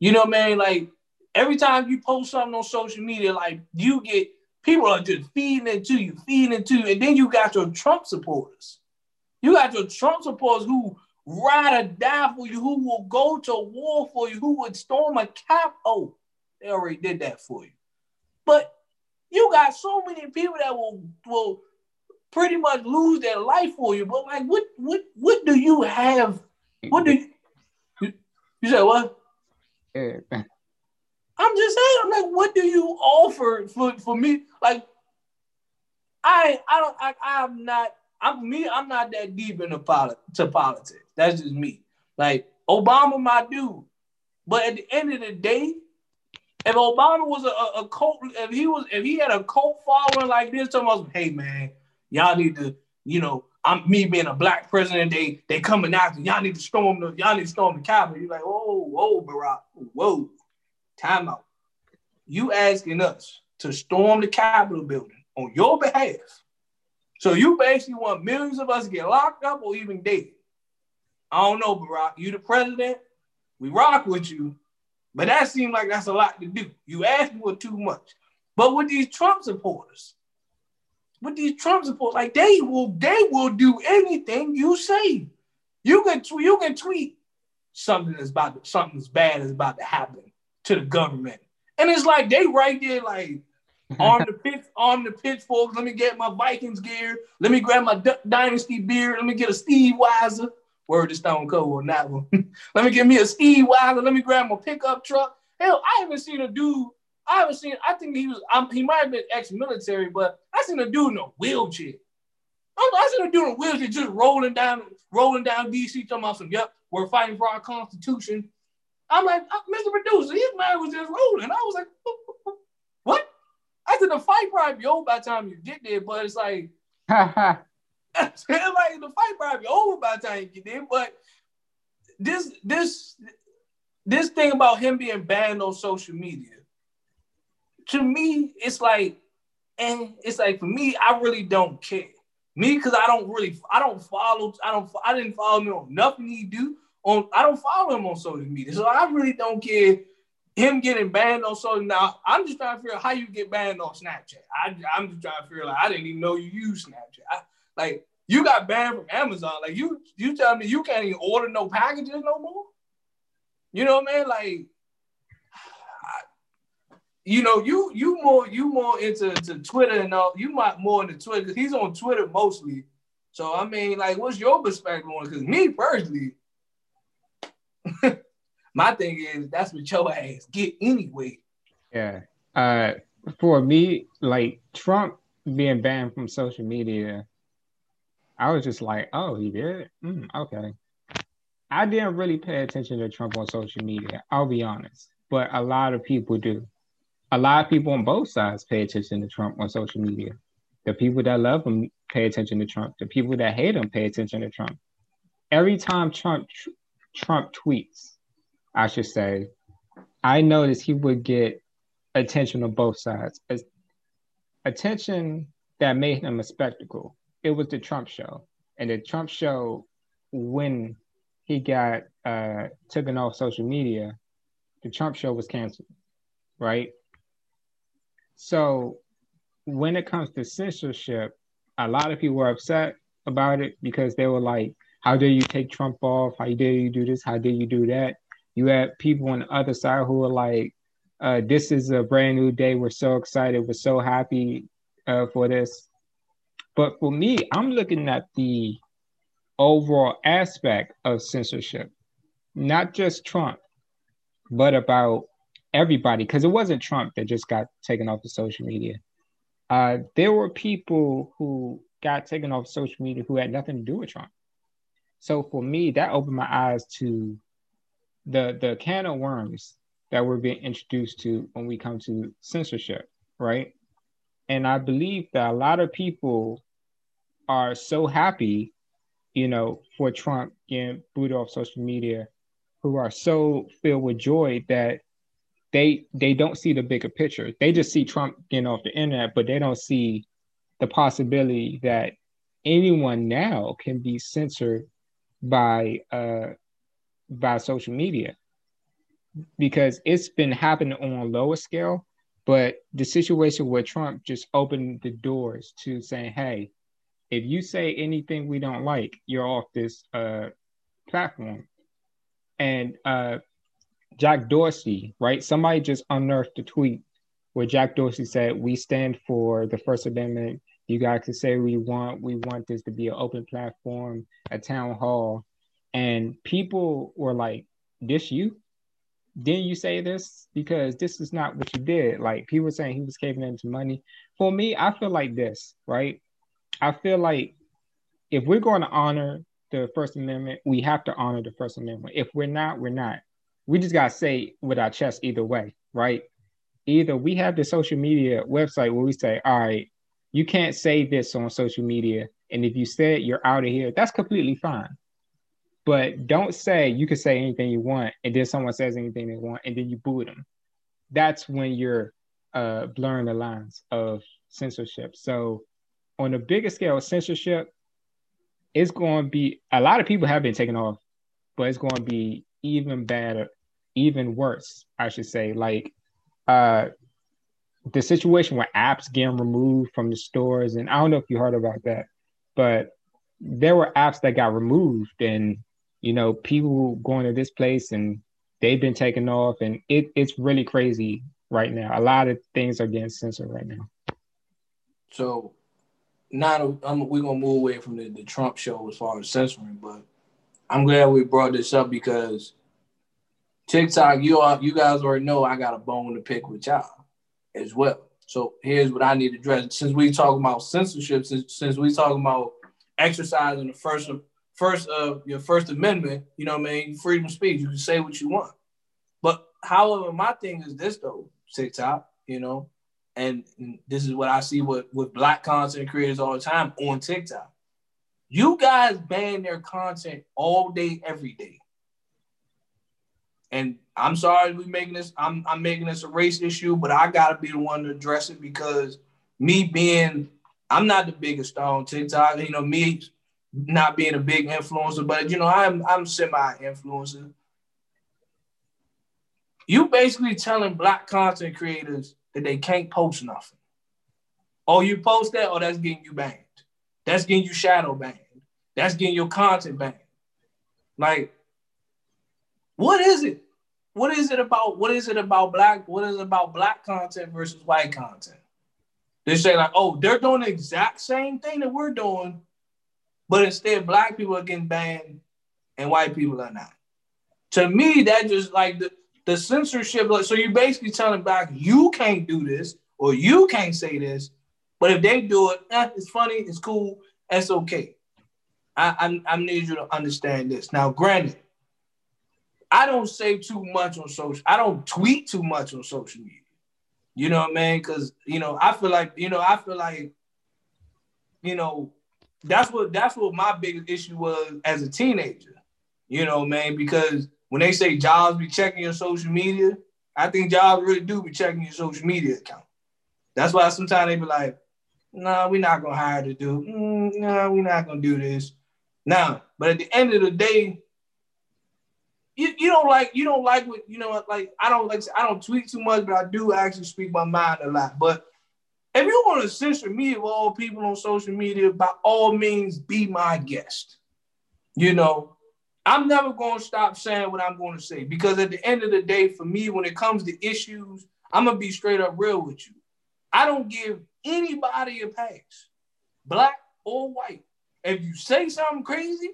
You know, man, like, every time you post something on social media, like, you get, people are just feeding into you, feeding into you, and then you got your Trump supporters. You got your Trump supporters who ride or die for you, who will go to war for you, who would storm a cap. Oh, they already did that for you. But you got so many people that will will pretty much lose their life for you. But like, what what what do you have? What do you you, you said what? Yeah. I'm just saying, I'm like, what do you offer for, for me? Like, I I don't I I'm not I'm me, I'm not that deep into poli- to politics. That's just me. Like, Obama, my dude. But at the end of the day, if Obama was a, a, a cult, if he was, if he had a cult following like this, talking about, hey man, y'all need to, you know, I'm me being a black president, they they coming after y'all need to storm the y'all need to storm the Capitol. You're like, whoa, whoa, Barack, whoa, time out. You asking us to storm the Capitol building on your behalf. So you basically want millions of us to get locked up or even dead. I don't know, Barack. You the president. We rock with you. But that seems like that's a lot to do. You asked for too much. But with these Trump supporters, with these Trump supporters, like they will, they will do anything you say. You can tweet, you can tweet something that's about to, something that's bad is about to happen to the government. And it's like they right there, like, arm the pitch, arm the pitchforks. Let me get my Vikings gear. Let me grab my D- Dynasty beer. Let me get a Steve Weiser. Word to Stone Cold on that one. Let me get me a Steve Weiser. Let me grab my pickup truck. Hell, I haven't seen a dude. I haven't seen. I think he was. I'm, he might have been ex-military, but I seen a dude in a wheelchair. I, I seen a dude in a wheelchair just rolling down, rolling down D C. Talking about some. Yep, we're fighting for our Constitution. I'm like, Mister Producer, his man was just rolling. I was like, what? I said the fight probably be over by the time you get there, but it's like, like the fight probably be over by the time you get there. But this this this thing about him being banned on social media, to me, it's like, and it's like for me, I really don't care. Me, because I don't really, I don't follow, I don't, I didn't follow him on nothing he do. On I don't follow him on social media, so I really don't care. Him getting banned on social. Now, I'm just trying to figure out how you get banned on Snapchat. I, I'm just trying to figure out, like, I didn't even know you used Snapchat. I, like, you got banned from Amazon. Like, you you tell me you can't even order no packages no more? You know what I mean? Like, I, you know, you you more you more into to Twitter and all. You might more into Twitter because he's on Twitter mostly. So, I mean, like, what's your perspective on it? Because me, personally, my thing is, that's what your ass get anyway. Yeah. Uh, for me, like, Trump being banned from social media, I was just like, oh, he did? Mm, okay. I didn't really pay attention to Trump on social media, I'll be honest, but a lot of people do. A lot of people on both sides pay attention to Trump on social media. The people that love him pay attention to Trump. The people that hate him pay attention to Trump. Every time Trump Trump tweets, I should say, I noticed he would get attention on both sides. Attention that made him a spectacle. It was the Trump show. And the Trump show, when he got uh, taken off social media, the Trump show was canceled, right? So when it comes to censorship, a lot of people were upset about it because they were like, how dare you take Trump off? How dare you do this? How dare you do that? You had people on the other side who were like, uh, this is a brand new day. We're so excited. We're so happy uh, for this. But for me, I'm looking at the overall aspect of censorship, not just Trump, but about everybody, because it wasn't Trump that just got taken off of social media. Uh, there were people who got taken off social media who had nothing to do with Trump. So for me, that opened my eyes to the the can of worms that we're being introduced to when we come to censorship, right? And I believe that a lot of people are so happy, you know, for Trump getting booted off social media, who are so filled with joy that they they don't see the bigger picture. They just see Trump getting off the internet, but they don't see the possibility that anyone now can be censored by uh, by social media, because it's been happening on a lower scale. But the situation where Trump just opened the doors to saying, hey, if you say anything we don't like, you're off this uh, platform. And uh, Jack Dorsey, right? Somebody just unearthed a tweet where Jack Dorsey said, we stand for the First Amendment. You guys can say we want. We want this to be an open platform, a town hall. And people were like, this you? Didn't you say this? Because this is not what you did. Like, people were saying he was caving into money. For me, I feel like this, right? I feel like if we're going to honor the First Amendment, we have to honor the First Amendment. If we're not, we're not. We just got to say with our chest either way, right? Either we have the social media website where we say, all right, you can't say this on social media, and if you say it, you're out of here. That's completely fine. But don't say you can say anything you want, and then someone says anything they want, and then you boo them. That's when you're uh, blurring the lines of censorship. So on a bigger scale of censorship, it's going to be, a lot of people have been taken off, but it's going to be even better, even worse, I should say. Like uh, the situation where apps getting removed from the stores, and I don't know if you heard about that, but there were apps that got removed, and you know, people going to this place and they've been taken off, and it, it's really crazy right now. A lot of things are getting censored right now. So Not a, I'm, we're gonna move away from the, the Trump show as far as censoring, but I'm glad we brought this up because TikTok, you all, you guys already know I got a bone to pick with y'all as well. So here's what I need to address. Since we talking about censorship, since since we talking about exercising the first first of uh, your First Amendment, you know what I mean, freedom of speech, you can say what you want. But however, my thing is this though, TikTok, you know. And this is what I see with, with Black content creators all the time on TikTok. You guys ban their content all day, every day. And I'm sorry we're making this, I'm, I'm making this a race issue, but I got to be the one to address it because me being, I'm not the biggest star on TikTok, you know, me not being a big influencer, but, you know, I'm, I'm semi-influencer. You basically telling Black content creators that they can't post nothing. Oh, you post that? Oh, that's getting you banned. That's getting you shadow banned. That's getting your content banned. Like, what is it? What is it about? What is it about Black? What is it about Black content versus white content? They say like, oh, they're doing the exact same thing that we're doing, but instead Black people are getting banned and white people are not. To me, that just like the The censorship, so you're basically telling Black, you can't do this, or you can't say this, but if they do it, eh, it's funny, it's cool, that's okay. I, I I need you to understand this. Now, granted, I don't say too much on social. I don't tweet too much on social media. You know what I mean? Because, you know, I feel like, you know, I feel like, you know, that's what that's what my biggest issue was as a teenager. You know, man, because when they say jobs be checking your social media, I think jobs really do be checking your social media account. That's why sometimes they be like, no, nah, we're not going to hire the dude. Mm, no, nah, we're not going to do this. Now, but at the end of the day, you, you don't like, you don't like what, you know, like, I don't like, I don't tweet too much, but I do actually speak my mind a lot. But if you want to censor me with all people on social media, by all means, be my guest. You know, I'm never going to stop saying what I'm going to say, because at the end of the day, for me, when it comes to issues, I'm going to be straight up real with you. I don't give anybody a pass, black or white. If you say something crazy,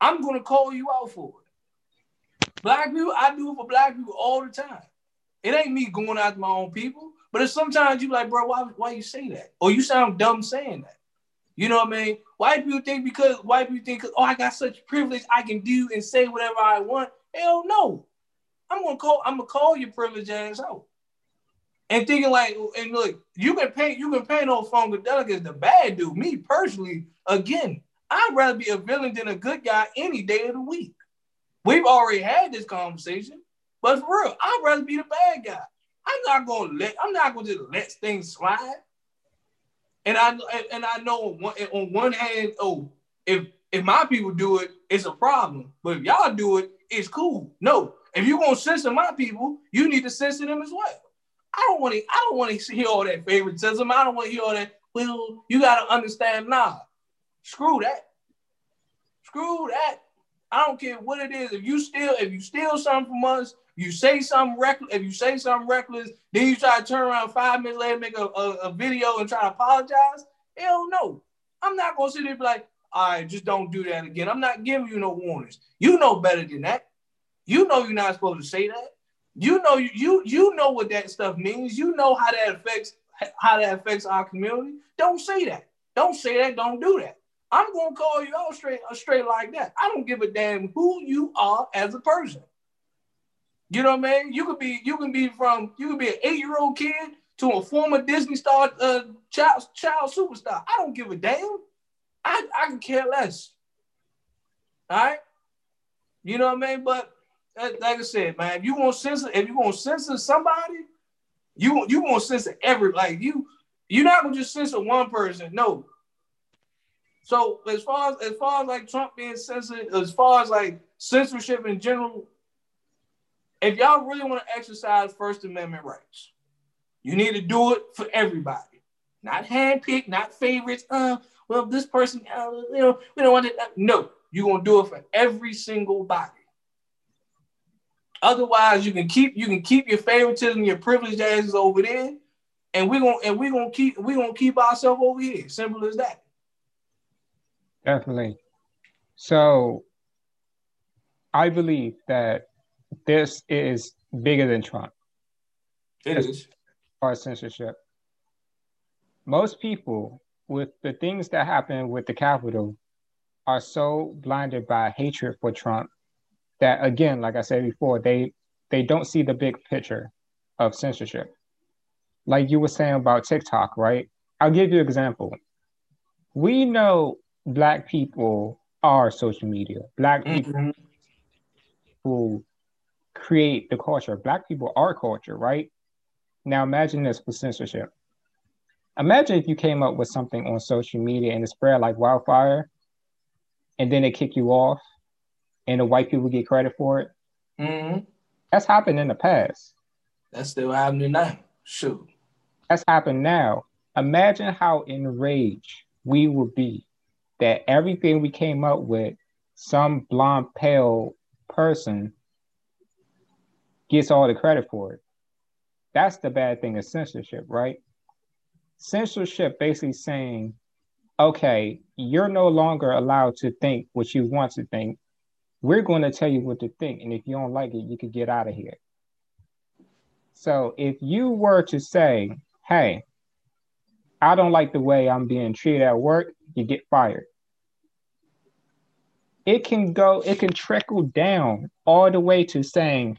I'm going to call you out for it. Black people, I do it for black people all the time. It ain't me going after my own people, but it's sometimes you like, bro, why, why you say that? Or you sound dumb saying that. You know what I mean? White people think because, white people think, oh, I got such privilege, I can do and say whatever I want. Hell no. I'm going to call, I'm going to call your privilege ass out. And thinking like, and look, you can paint, you can paint on Funkadelic as the bad dude. Me personally, again, I'd rather be a villain than a good guy any day of the week. We've already had this conversation, but for real, I'd rather be the bad guy. I'm not gonna let, I'm not gonna just let things slide. And I and I know on one, on one hand, oh, if if my people do it, it's a problem. But if y'all do it, it's cool. No, if you gonna censor my people, you need to censor them as well. I don't want to. I don't want to hear all that favoritism. I don't want to hear all that. Well, you gotta understand. Nah, screw that. Screw that. I don't care what it is. If you steal, if you steal something from us, you say something reckless. If you say something reckless, then you try to turn around five minutes later, make a, a, a video and try to apologize. Hell no. I'm not gonna sit there and be like, all right, just don't do that again. I'm not giving you no warnings. You know better than that. You know you're not supposed to say that. You know, you you know what that stuff means. You know how that affects how that affects our community. Don't say that. Don't say that. Don't do that. I'm gonna call you out straight straight like that. I don't give a damn who you are as a person. You know what I mean? You could be you can be from you could be an eight year old kid to a former Disney star, uh, child child superstar. I don't give a damn. I I can care less. All right. You know what I mean? But like I said, man, if you want to censor, if you want to censor somebody, you you want to censor every like you. You're not gonna just censor one person, no. So as far as as far as like Trump being censored, as far as like censorship in general, if y'all really want to exercise First Amendment rights, you need to do it for everybody, not handpicked, not favorites. Uh, well, this person, uh, you know, we don't want it. No, you're gonna do it for every single body. Otherwise, you can keep you can keep your favoritism, your privileged asses over there, and we're gonna and we're gonna keep we're gonna keep ourselves over here. Simple as that. Definitely. So I believe that this is bigger than Trump. It is. Our censorship. Most people, with the things that happen with the Capitol, are so blinded by hatred for Trump that, again, like I said before, they they don't see the big picture of censorship. Like you were saying about TikTok, right? I'll give you an example. We know Black people are social media. Black people mm-hmm. who create the culture. Black people are culture, right? Now imagine this for censorship. Imagine if you came up with something on social media and it spread like wildfire, and then they kick you off, and the white people get credit for it. Mm-hmm. That's happened in the past. That's still happening now. Shoot. That's happened now. Imagine how enraged we would be that everything we came up with, some blonde, pale person gets all the credit for it. That's the bad thing of censorship, right? Censorship basically saying, okay, you're no longer allowed to think what you want to think. We're going to tell you what to think, and if you don't like it, you can get out of here. So if you were to say, hey, I don't like the way I'm being treated at work, you get fired. it can go, it can trickle down all the way to saying,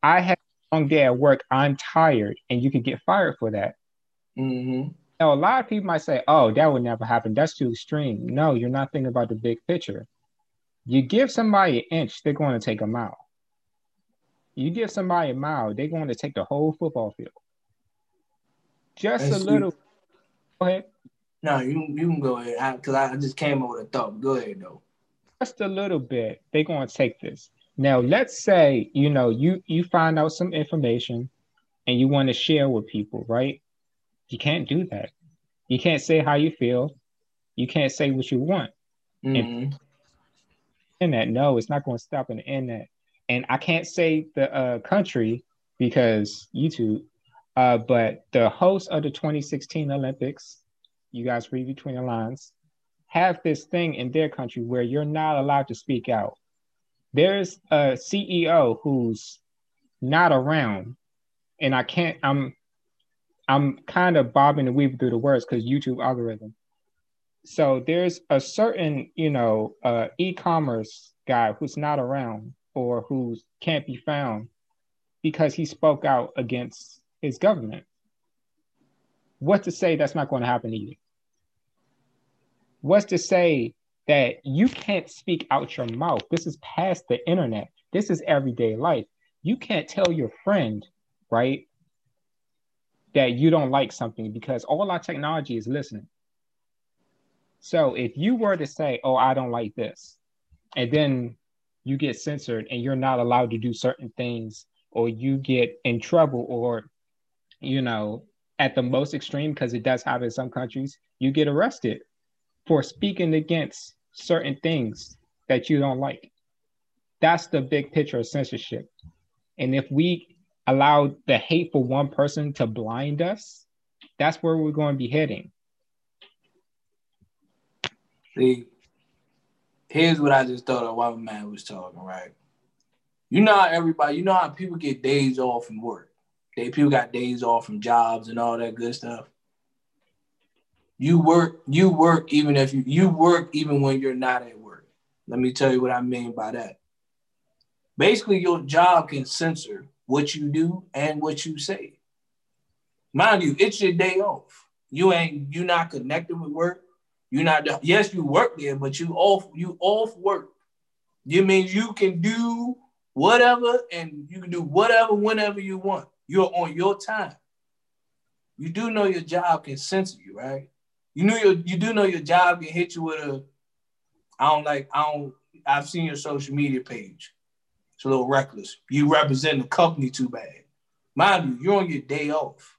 I had a long day at work, I'm tired, and you can get fired for that. Mm-hmm. Now, a lot of people might say, oh, that would never happen, that's too extreme. No, you're not thinking about the big picture. You give somebody an inch, they're going to take a mile. You give somebody a mile, they're going to take the whole football field. Just That's a little. Sweet. Go ahead. No, you, you can go ahead, because I, I just came over the thought. Go ahead, though. Just a little bit, they're going to take this. Now, let's say, you know, you, you find out some information and you want to share with people, right? You can't do that. You can't say how you feel. You can't say what you want. Mm-hmm. And that, no, it's not going to stop and end that. And I can't say the uh, country because YouTube, uh, but the host of the twenty sixteen Olympics, you guys read between the lines, have this thing in their country where you're not allowed to speak out. There's a C E O who's not around, and I can't, I'm, I'm kind of bobbing and weaving through the words because YouTube algorithm. So there's a certain, you know, uh, e-commerce guy who's not around or who can't be found because he spoke out against his government. What to say that's not going to happen either? What's to say that you can't speak out your mouth? This is past the internet. This is everyday life. You can't tell your friend, right, that you don't like something because all our technology is listening. So if you were to say, oh, I don't like this, and then you get censored and you're not allowed to do certain things, or you get in trouble, or, you know, at the most extreme, because it does happen in some countries, you get arrested for speaking against certain things that you don't like. That's the big picture of censorship. And if we allow the hate for one person to blind us, that's where we're going to be heading. See, here's what I just thought of while my man was talking, right? You know how everybody, you know how people get days off from work. They people got days off from jobs and all that good stuff. You work, you work even if you you work even when you're not at work. Let me tell you what I mean by that. Basically, your job can censor what you do and what you say. Mind you, it's your day off. You ain't you not connected with work. You're not, yes, you work there, but you off, you off work. You mean you can do whatever and you can do whatever, whenever you want. You're on your time. You do know your job can censor you, right? You know your, you do know your job can hit you with a, I don't like, I don't, I've seen your social media page. It's a little reckless. You represent the company too bad. Mind you, you're on your day off.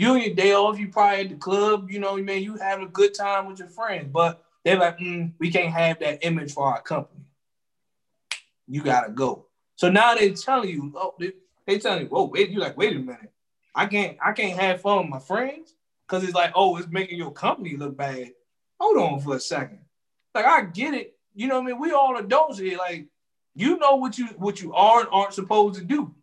You on your day off, you probably at the club, you know, man, you having a good time with your friends, but they're like, mm, we can't have that image for our company. You gotta go. So now they telling you, oh, they, they telling you, whoa, wait, you like, wait a minute, I can't, I can't have fun with my friends because it's like, oh, it's making your company look bad. Hold on for a second. Like, I get it. You know what I mean? We all adults here. Like, you know what you what you are and aren't supposed to do,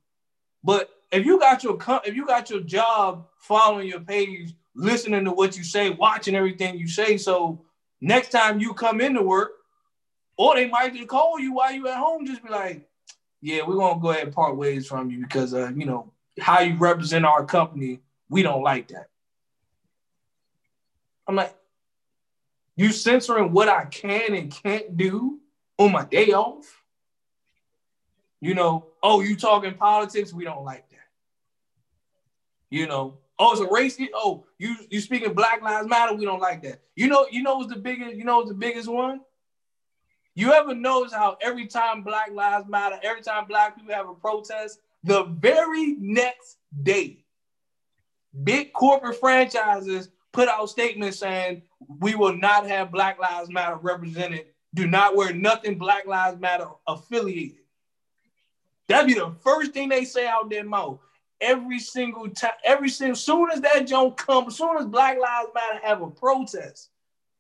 but if you got your if you got your job following your page, listening to what you say, watching everything you say, so next time you come into work, or they might just call you while you at home, just be like, yeah, we're going to go ahead and part ways from you because, uh, you know, how you represent our company, we don't like that. I'm like, you censoring what I can and can't do on my day off? You know, oh, you talking politics? We don't like that. You know, oh, it's a racist. Oh, you you speaking Black Lives Matter? We don't like that. You know, you know what's the biggest? You know what's the biggest one? You ever notice how every time Black Lives Matter, every time Black people have a protest, the very next day, big corporate franchises put out statements saying we will not have Black Lives Matter represented. Do not wear nothing Black Lives Matter affiliated. That'd be the first thing they say out their mouth. Every single time, every single, soon as that joke comes, soon as Black Lives Matter have a protest,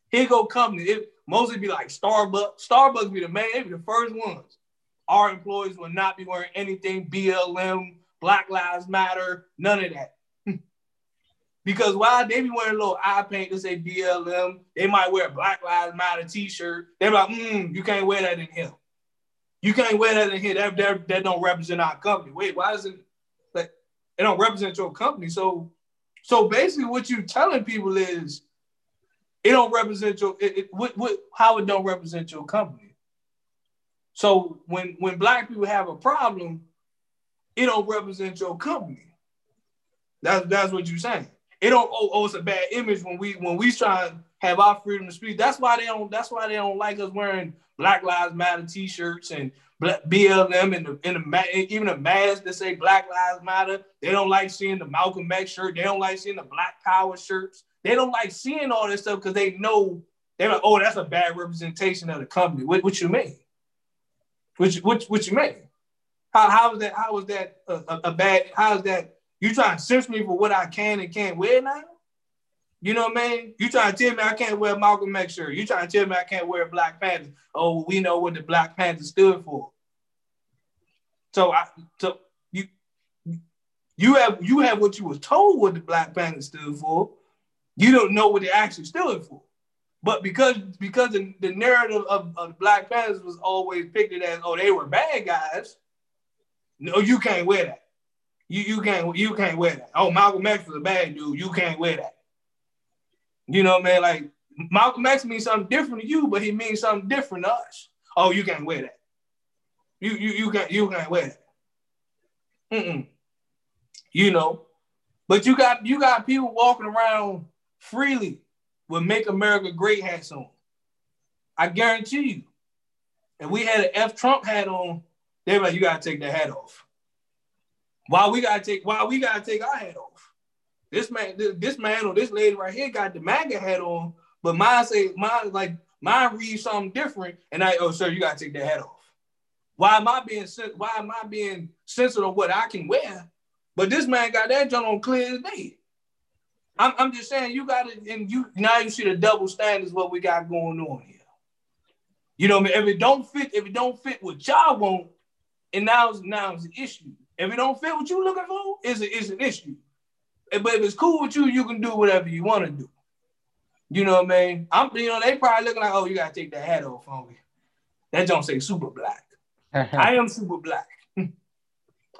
here go companies. It mostly be like Starbucks. Starbucks be the main, they be the first ones. Our employees will not be wearing anything B L M, Black Lives Matter, none of that. Because why? They be wearing a little eye paint that say B L M. They might wear a Black Lives Matter t-shirt. They're like, mm, you can't wear that in here. You can't wear that in here. That, that, that don't represent our company. Wait, why is it? Like, it don't represent your company. So, so basically what you're telling people is it don't represent your, it, it, what, what, how it don't represent your company. So when, when Black people have a problem, it don't represent your company. That's, that's what you're saying. It don't, oh, oh, it's a bad image when we when we try to have our freedom to speak. That's why they don't. That's why they don't like us wearing Black Lives Matter T-shirts and B L M and the, and the even the masks that say Black Lives Matter. They don't like seeing the Malcolm X shirt. They don't like seeing the Black Power shirts. They don't like seeing all this stuff because they know they're like, oh, that's a bad representation of the company. What, what you mean? What you, what, what you mean? How how is that? How is that a, a, a bad? How is that? You trying to censor me for what I can and can't wear now? You know what I mean? You trying to tell me I can't wear Malcolm X shirt. You trying to tell me I can't wear Black Panther. Oh, we know what the Black Panther stood for. So I, so you, you have you have what you was told what the Black Panther stood for. You don't know what they actually stood for. But because because the, the narrative of, of the Black Panthers was always pictured as, oh, they were bad guys. No, you can't wear that. You you can't you can't wear that. Oh, Malcolm X was a bad dude. You can't wear that. You know what I mean? Like Malcolm X means something different to you, but he means something different to us. Oh, you can't wear that. You you you can't you can't wear that. Mm-mm. You know, but you got you got people walking around freely with "Make America Great" hats on. I guarantee you, if we had an F Trump hat on, they're like, you gotta take that hat off. Why we gotta take? Why we gotta take our hat off? This man, this, this man or this lady right here got the MAGA hat on, but mine say mine like mine reads something different, and I oh sir, you gotta take that hat off. Why am I being why am I being sensitive on what I can wear? But this man got that junk on clear as day. I'm I'm just saying you got it, and you now you see the double standards what we got going on here. You know what I mean? If it don't fit, if it don't fit what y'all want, and now now it's an issue. If it don't fit what you're looking for, it's, a, it's an issue. But if it's cool with you, you can do whatever you want to do. You know what I mean? I'm, you know, they probably looking like, oh, you got to take that hat off on me. That don't say super Black. I am super Black.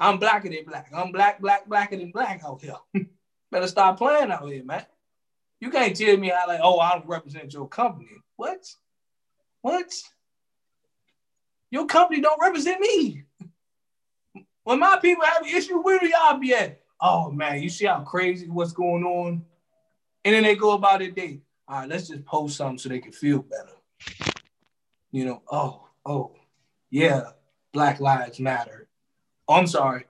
I'm blacker than Black. I'm black, black, blacker than Black out here. Better stop playing out here, man. You can't tell me how like, oh, I don't represent your company. What? What? Your company don't represent me. When my people have an issue, where do y'all be at? Oh, man, you see how crazy what's going on? And then they go about their day. All right, let's just post something so they can feel better. You know, oh, oh, yeah, Black Lives Matter. Oh, I'm sorry,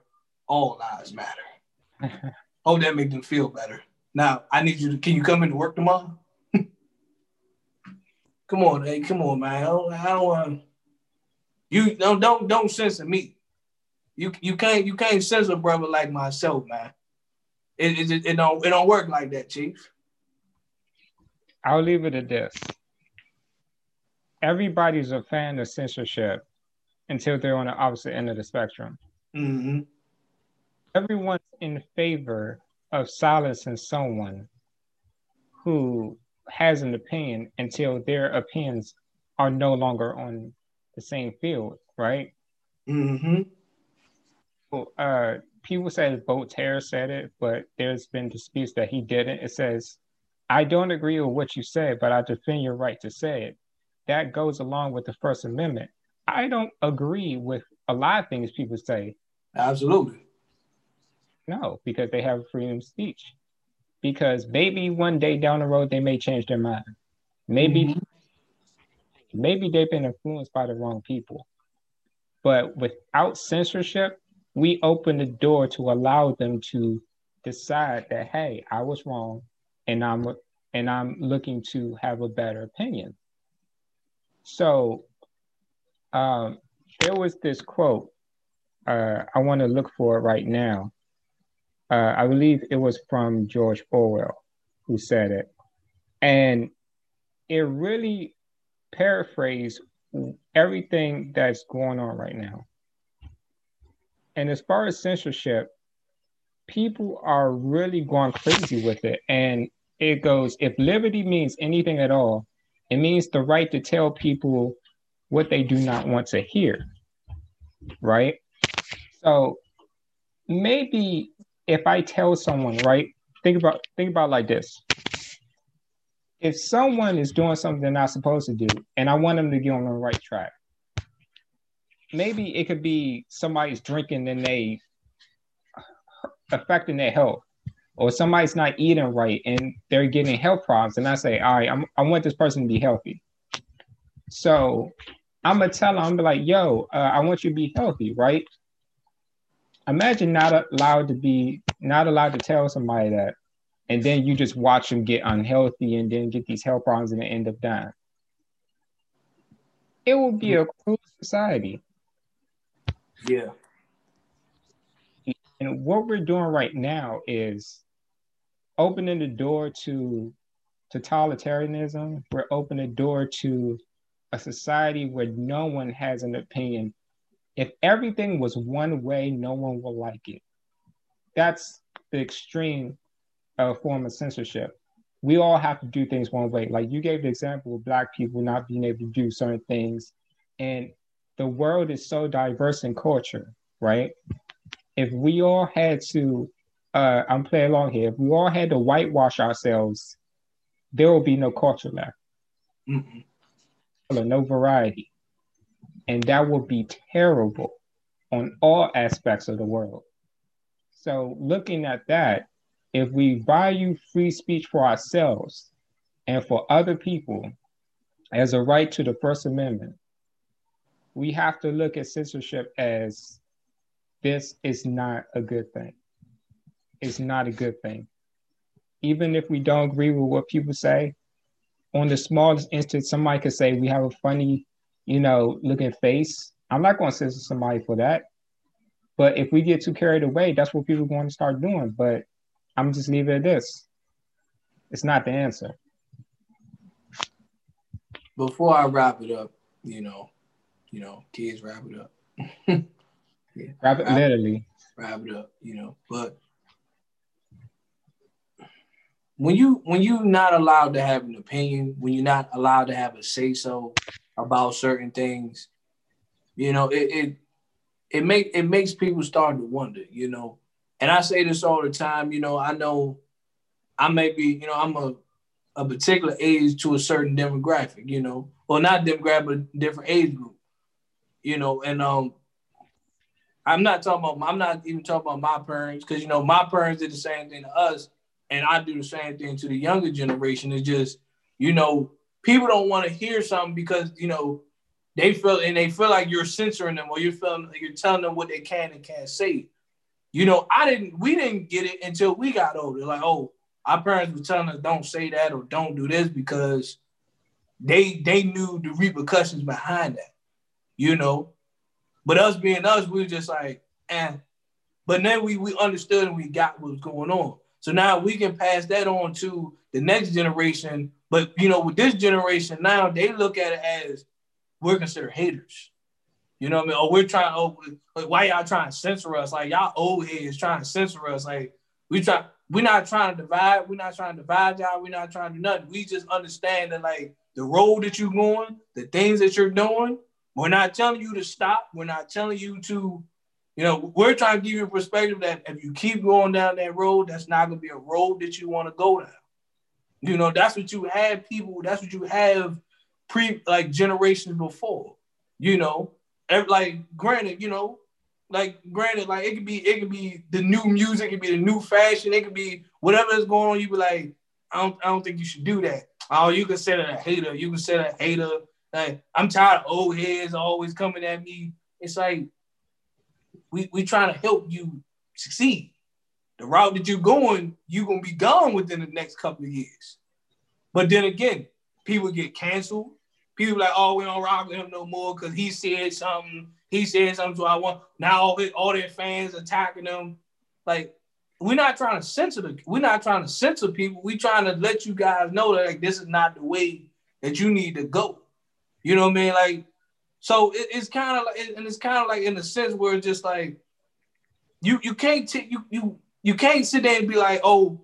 all lives matter. Hope that make them feel better. Now, I need you to, can you come into work tomorrow? Come on, hey, come on, man. I don't, I don't want, you don't, don't, don't censor me. You you can't you can't censor a brother like myself, man. It, it it don't it don't work like that, Chief. I'll leave it at this. Everybody's a fan of censorship until they're on the opposite end of the spectrum. Mm-hmm. Everyone's in favor of silencing someone who has an opinion until their opinions are no longer on the same field, right? Mm-hmm. Uh, people say Voltaire said it, but there's been disputes that he didn't. It says, I don't agree with what you said, but I defend your right to say it. That goes along with the First Amendment. I don't agree with a lot of things people say. Absolutely. No, because they have freedom of speech. Because maybe one day down the road, they may change their mind. Maybe, mm-hmm. maybe they've been influenced by the wrong people. But without censorship, we open the door to allow them to decide that, hey, I was wrong, and I'm and I'm looking to have a better opinion. So um, there was this quote. Uh, I want to look for it right now. Uh, I believe it was from George Orwell who said it, and it really paraphrased everything that's going on right now. And as far as censorship, people are really going crazy with it. And it goes, if liberty means anything at all, it means the right to tell people what they do not want to hear, right? So maybe if I tell someone, right, think about think about like this. If someone is doing something they're not supposed to do, and I want them to get on the right track, maybe it could be somebody's drinking and they affecting their health, or somebody's not eating right and they're getting health problems. And I say, all right, I'm, I want this person to be healthy. So I'm going to tell them, I'm gonna be like, yo, uh, I want you to be healthy, right? Imagine not allowed to be, not allowed to tell somebody that, and then you just watch them get unhealthy and then get these health problems and they end up dying. It would be a cruel society. Yeah. And what we're doing right now is opening the door to totalitarianism. We're opening the door to a society where no one has an opinion. If everything was one way, no one will like it. That's the extreme uh, form of censorship. We all have to do things one way. Like you gave the example of Black people not being able to do certain things. And the world is so diverse in culture, right? If we all had to, uh, I'm playing along here, if we all had to whitewash ourselves, there will be no culture left. Mm-hmm. No variety. And that would be terrible on all aspects of the world. So looking at that, if we value free speech for ourselves and for other people as a right to the First Amendment, we have to look at censorship as this is not a good thing. It's not a good thing. Even if we don't agree with what people say, on the smallest instance, somebody could say we have a funny, you know, looking face. I'm not going to censor somebody for that. But if we get too carried away, that's what people are going to start doing. But I'm just leaving it at this. It's not the answer. Before I wrap it up, you know, you know, kids wrap it up. Yeah, wrap it literally. Wrap it up, you know. But when you when you're not allowed to have an opinion, when you're not allowed to have a say so about certain things, you know, it it it make it makes people start to wonder, you know. And I say this all the time, you know. I know I may be, you know, I'm a a particular age to a certain demographic, you know, well not demographic, but different age group, you know, and um. I'm not talking about, I'm not even talking about my parents, because, you know, my parents did the same thing to us, and I do the same thing to the younger generation. It's just, you know, people don't want to hear something because, you know, they feel, and they feel like you're censoring them, or you're feeling like you're telling them what they can and can't say. You know, I didn't, we didn't get it until we got older. Like, oh, our parents were telling us don't say that or don't do this because they, they knew the repercussions behind that, you know. But us being us, we were just like, eh. But then we we understood and we got what was going on. So now we can pass that on to the next generation. But, you know, with this generation now, they look at it as we're considered haters. You know what I mean? Oh, we're trying, oh, like, why y'all trying to censor us? Like, y'all old heads trying to censor us. Like, we try, we're not trying to divide. We're not trying to divide y'all. We're not trying to do nothing. We just understand that, like, the road that you're going, the things that you're doing, we're not telling you to stop. We're not telling you to, you know, we're trying to give you a perspective that if you keep going down that road, that's not going to be a road that you want to go down. You know, that's what you have people, that's what you have pre, like, generations before, you know, like, granted, you know, like, granted, like, it could be, it could be the new music, it could be the new fashion, it could be whatever is going on, you be like, I don't, I don't think you should do that. Oh, you consider that a hater, you consider that a hater. Like, I'm tired of old heads always coming at me. It's like, we we trying to help you succeed. The route that you're going, you're going to be gone within the next couple of years. But then again, people get canceled. People like, oh, we don't rock with him no more because he said something. He said something, so I want. Now all, his, all their fans attacking them. Like, we're not trying to censor the, we're not trying to censor people. We're trying to let you guys know that, like, this is not the way that you need to go. You know what I mean? Like, so it, it's kind of like, and it's kind of like in the sense where it's just like, you you can't, t- you you you can't sit there and be like, oh,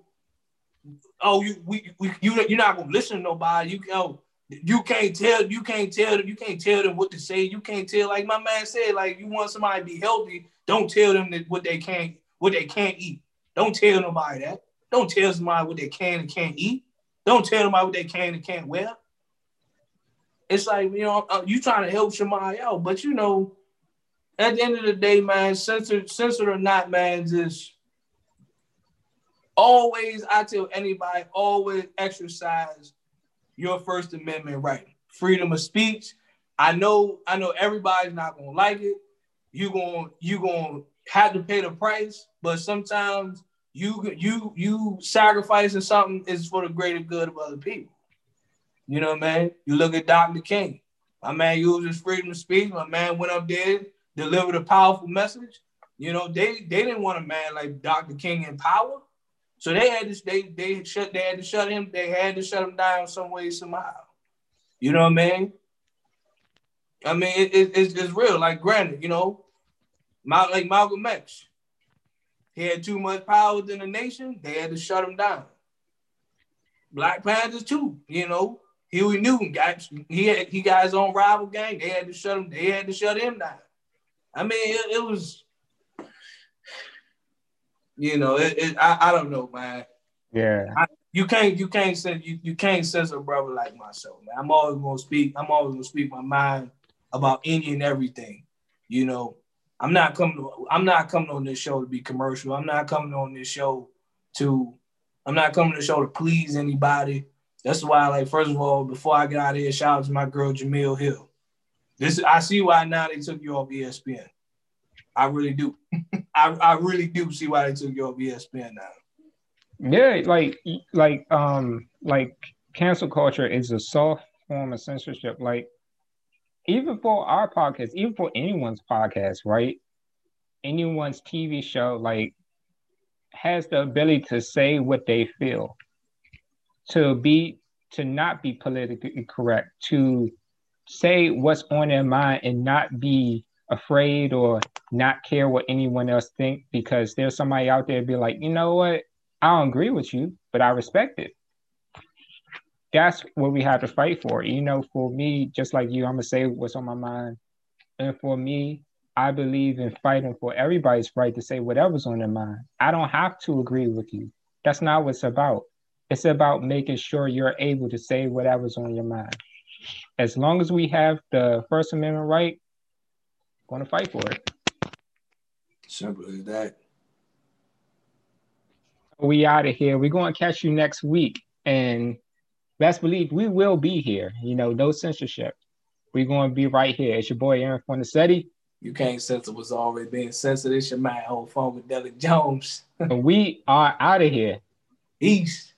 oh, you we, we you you're not gonna listen to nobody. You oh, you can't tell you can't tell them you can't tell them what to say. You can't tell, like my man said, like you want somebody to be healthy, don't tell them that what they can't what they can't eat. Don't tell nobody that. Don't tell somebody what they can and can't eat. Don't tell nobody what they can and can't wear. It's like, you know, you trying to help somebody out, but you know, at the end of the day, man, censored, censored or not, man, just always, I tell anybody, always exercise your First Amendment right. Freedom of speech. I know, I know everybody's not gonna like it. You gonna, you gonna have to pay the price, but sometimes you you you sacrificing something is for the greater good of other people. You know, man, you look at Doctor King. My man used his freedom of speech. My man went up there, delivered a powerful message. You know, they they didn't want a man like Doctor King in power. So they had to they they shut they had to shut him, they had to shut him down some way, somehow. You know what I mean? I mean, it, it, it's it's real. Like, granted, you know, my, like Malcolm X, he had too much power within the nation. They had to shut him down. Black Panthers too, you know. Huey Newton got he had, he got his own rival gang. They had to shut him. They had to shut him down. I mean, it, it was, you know, it, it, I I don't know, man. Yeah, I, you can't you can't say you, you can't censor a brother like myself, man. I'm always gonna speak. I'm always gonna speak my mind about any and everything, you know. I'm not coming. To, I'm not coming on this show to be commercial. I'm not coming on this show to. I'm not coming to the show to please anybody. That's why, like, first of all, before I get out of here, shout out to my girl Jemele Hill. This I see why now they took you off E S P N. I really do. I, I really do see why they took you off E S P N now. Yeah, like like um like cancel culture is a soft form of censorship. Like, even for our podcast, even for anyone's podcast, right? Anyone's T V show, like, has the ability to say what they feel, to be, to not be politically correct, to say what's on their mind and not be afraid or not care what anyone else think, because there's somebody out there be like, you know what, I don't agree with you, but I respect it. That's what we have to fight for. You know, for me, just like you, I'm gonna say what's on my mind. And for me, I believe in fighting for everybody's right to say whatever's on their mind. I don't have to agree with you. That's not what it's about. It's about making sure you're able to say whatever's on your mind. As long as we have the First Amendment right, I'm going to fight for it. Simple as that. We out of here. We're going to catch you next week. And best believe we will be here. You know, no censorship. We're going to be right here. It's your boy, Aaron Fondasetti. You can't censor what's already being censored. It's your man, old Funkadeli Jones. We are out of here. Peace.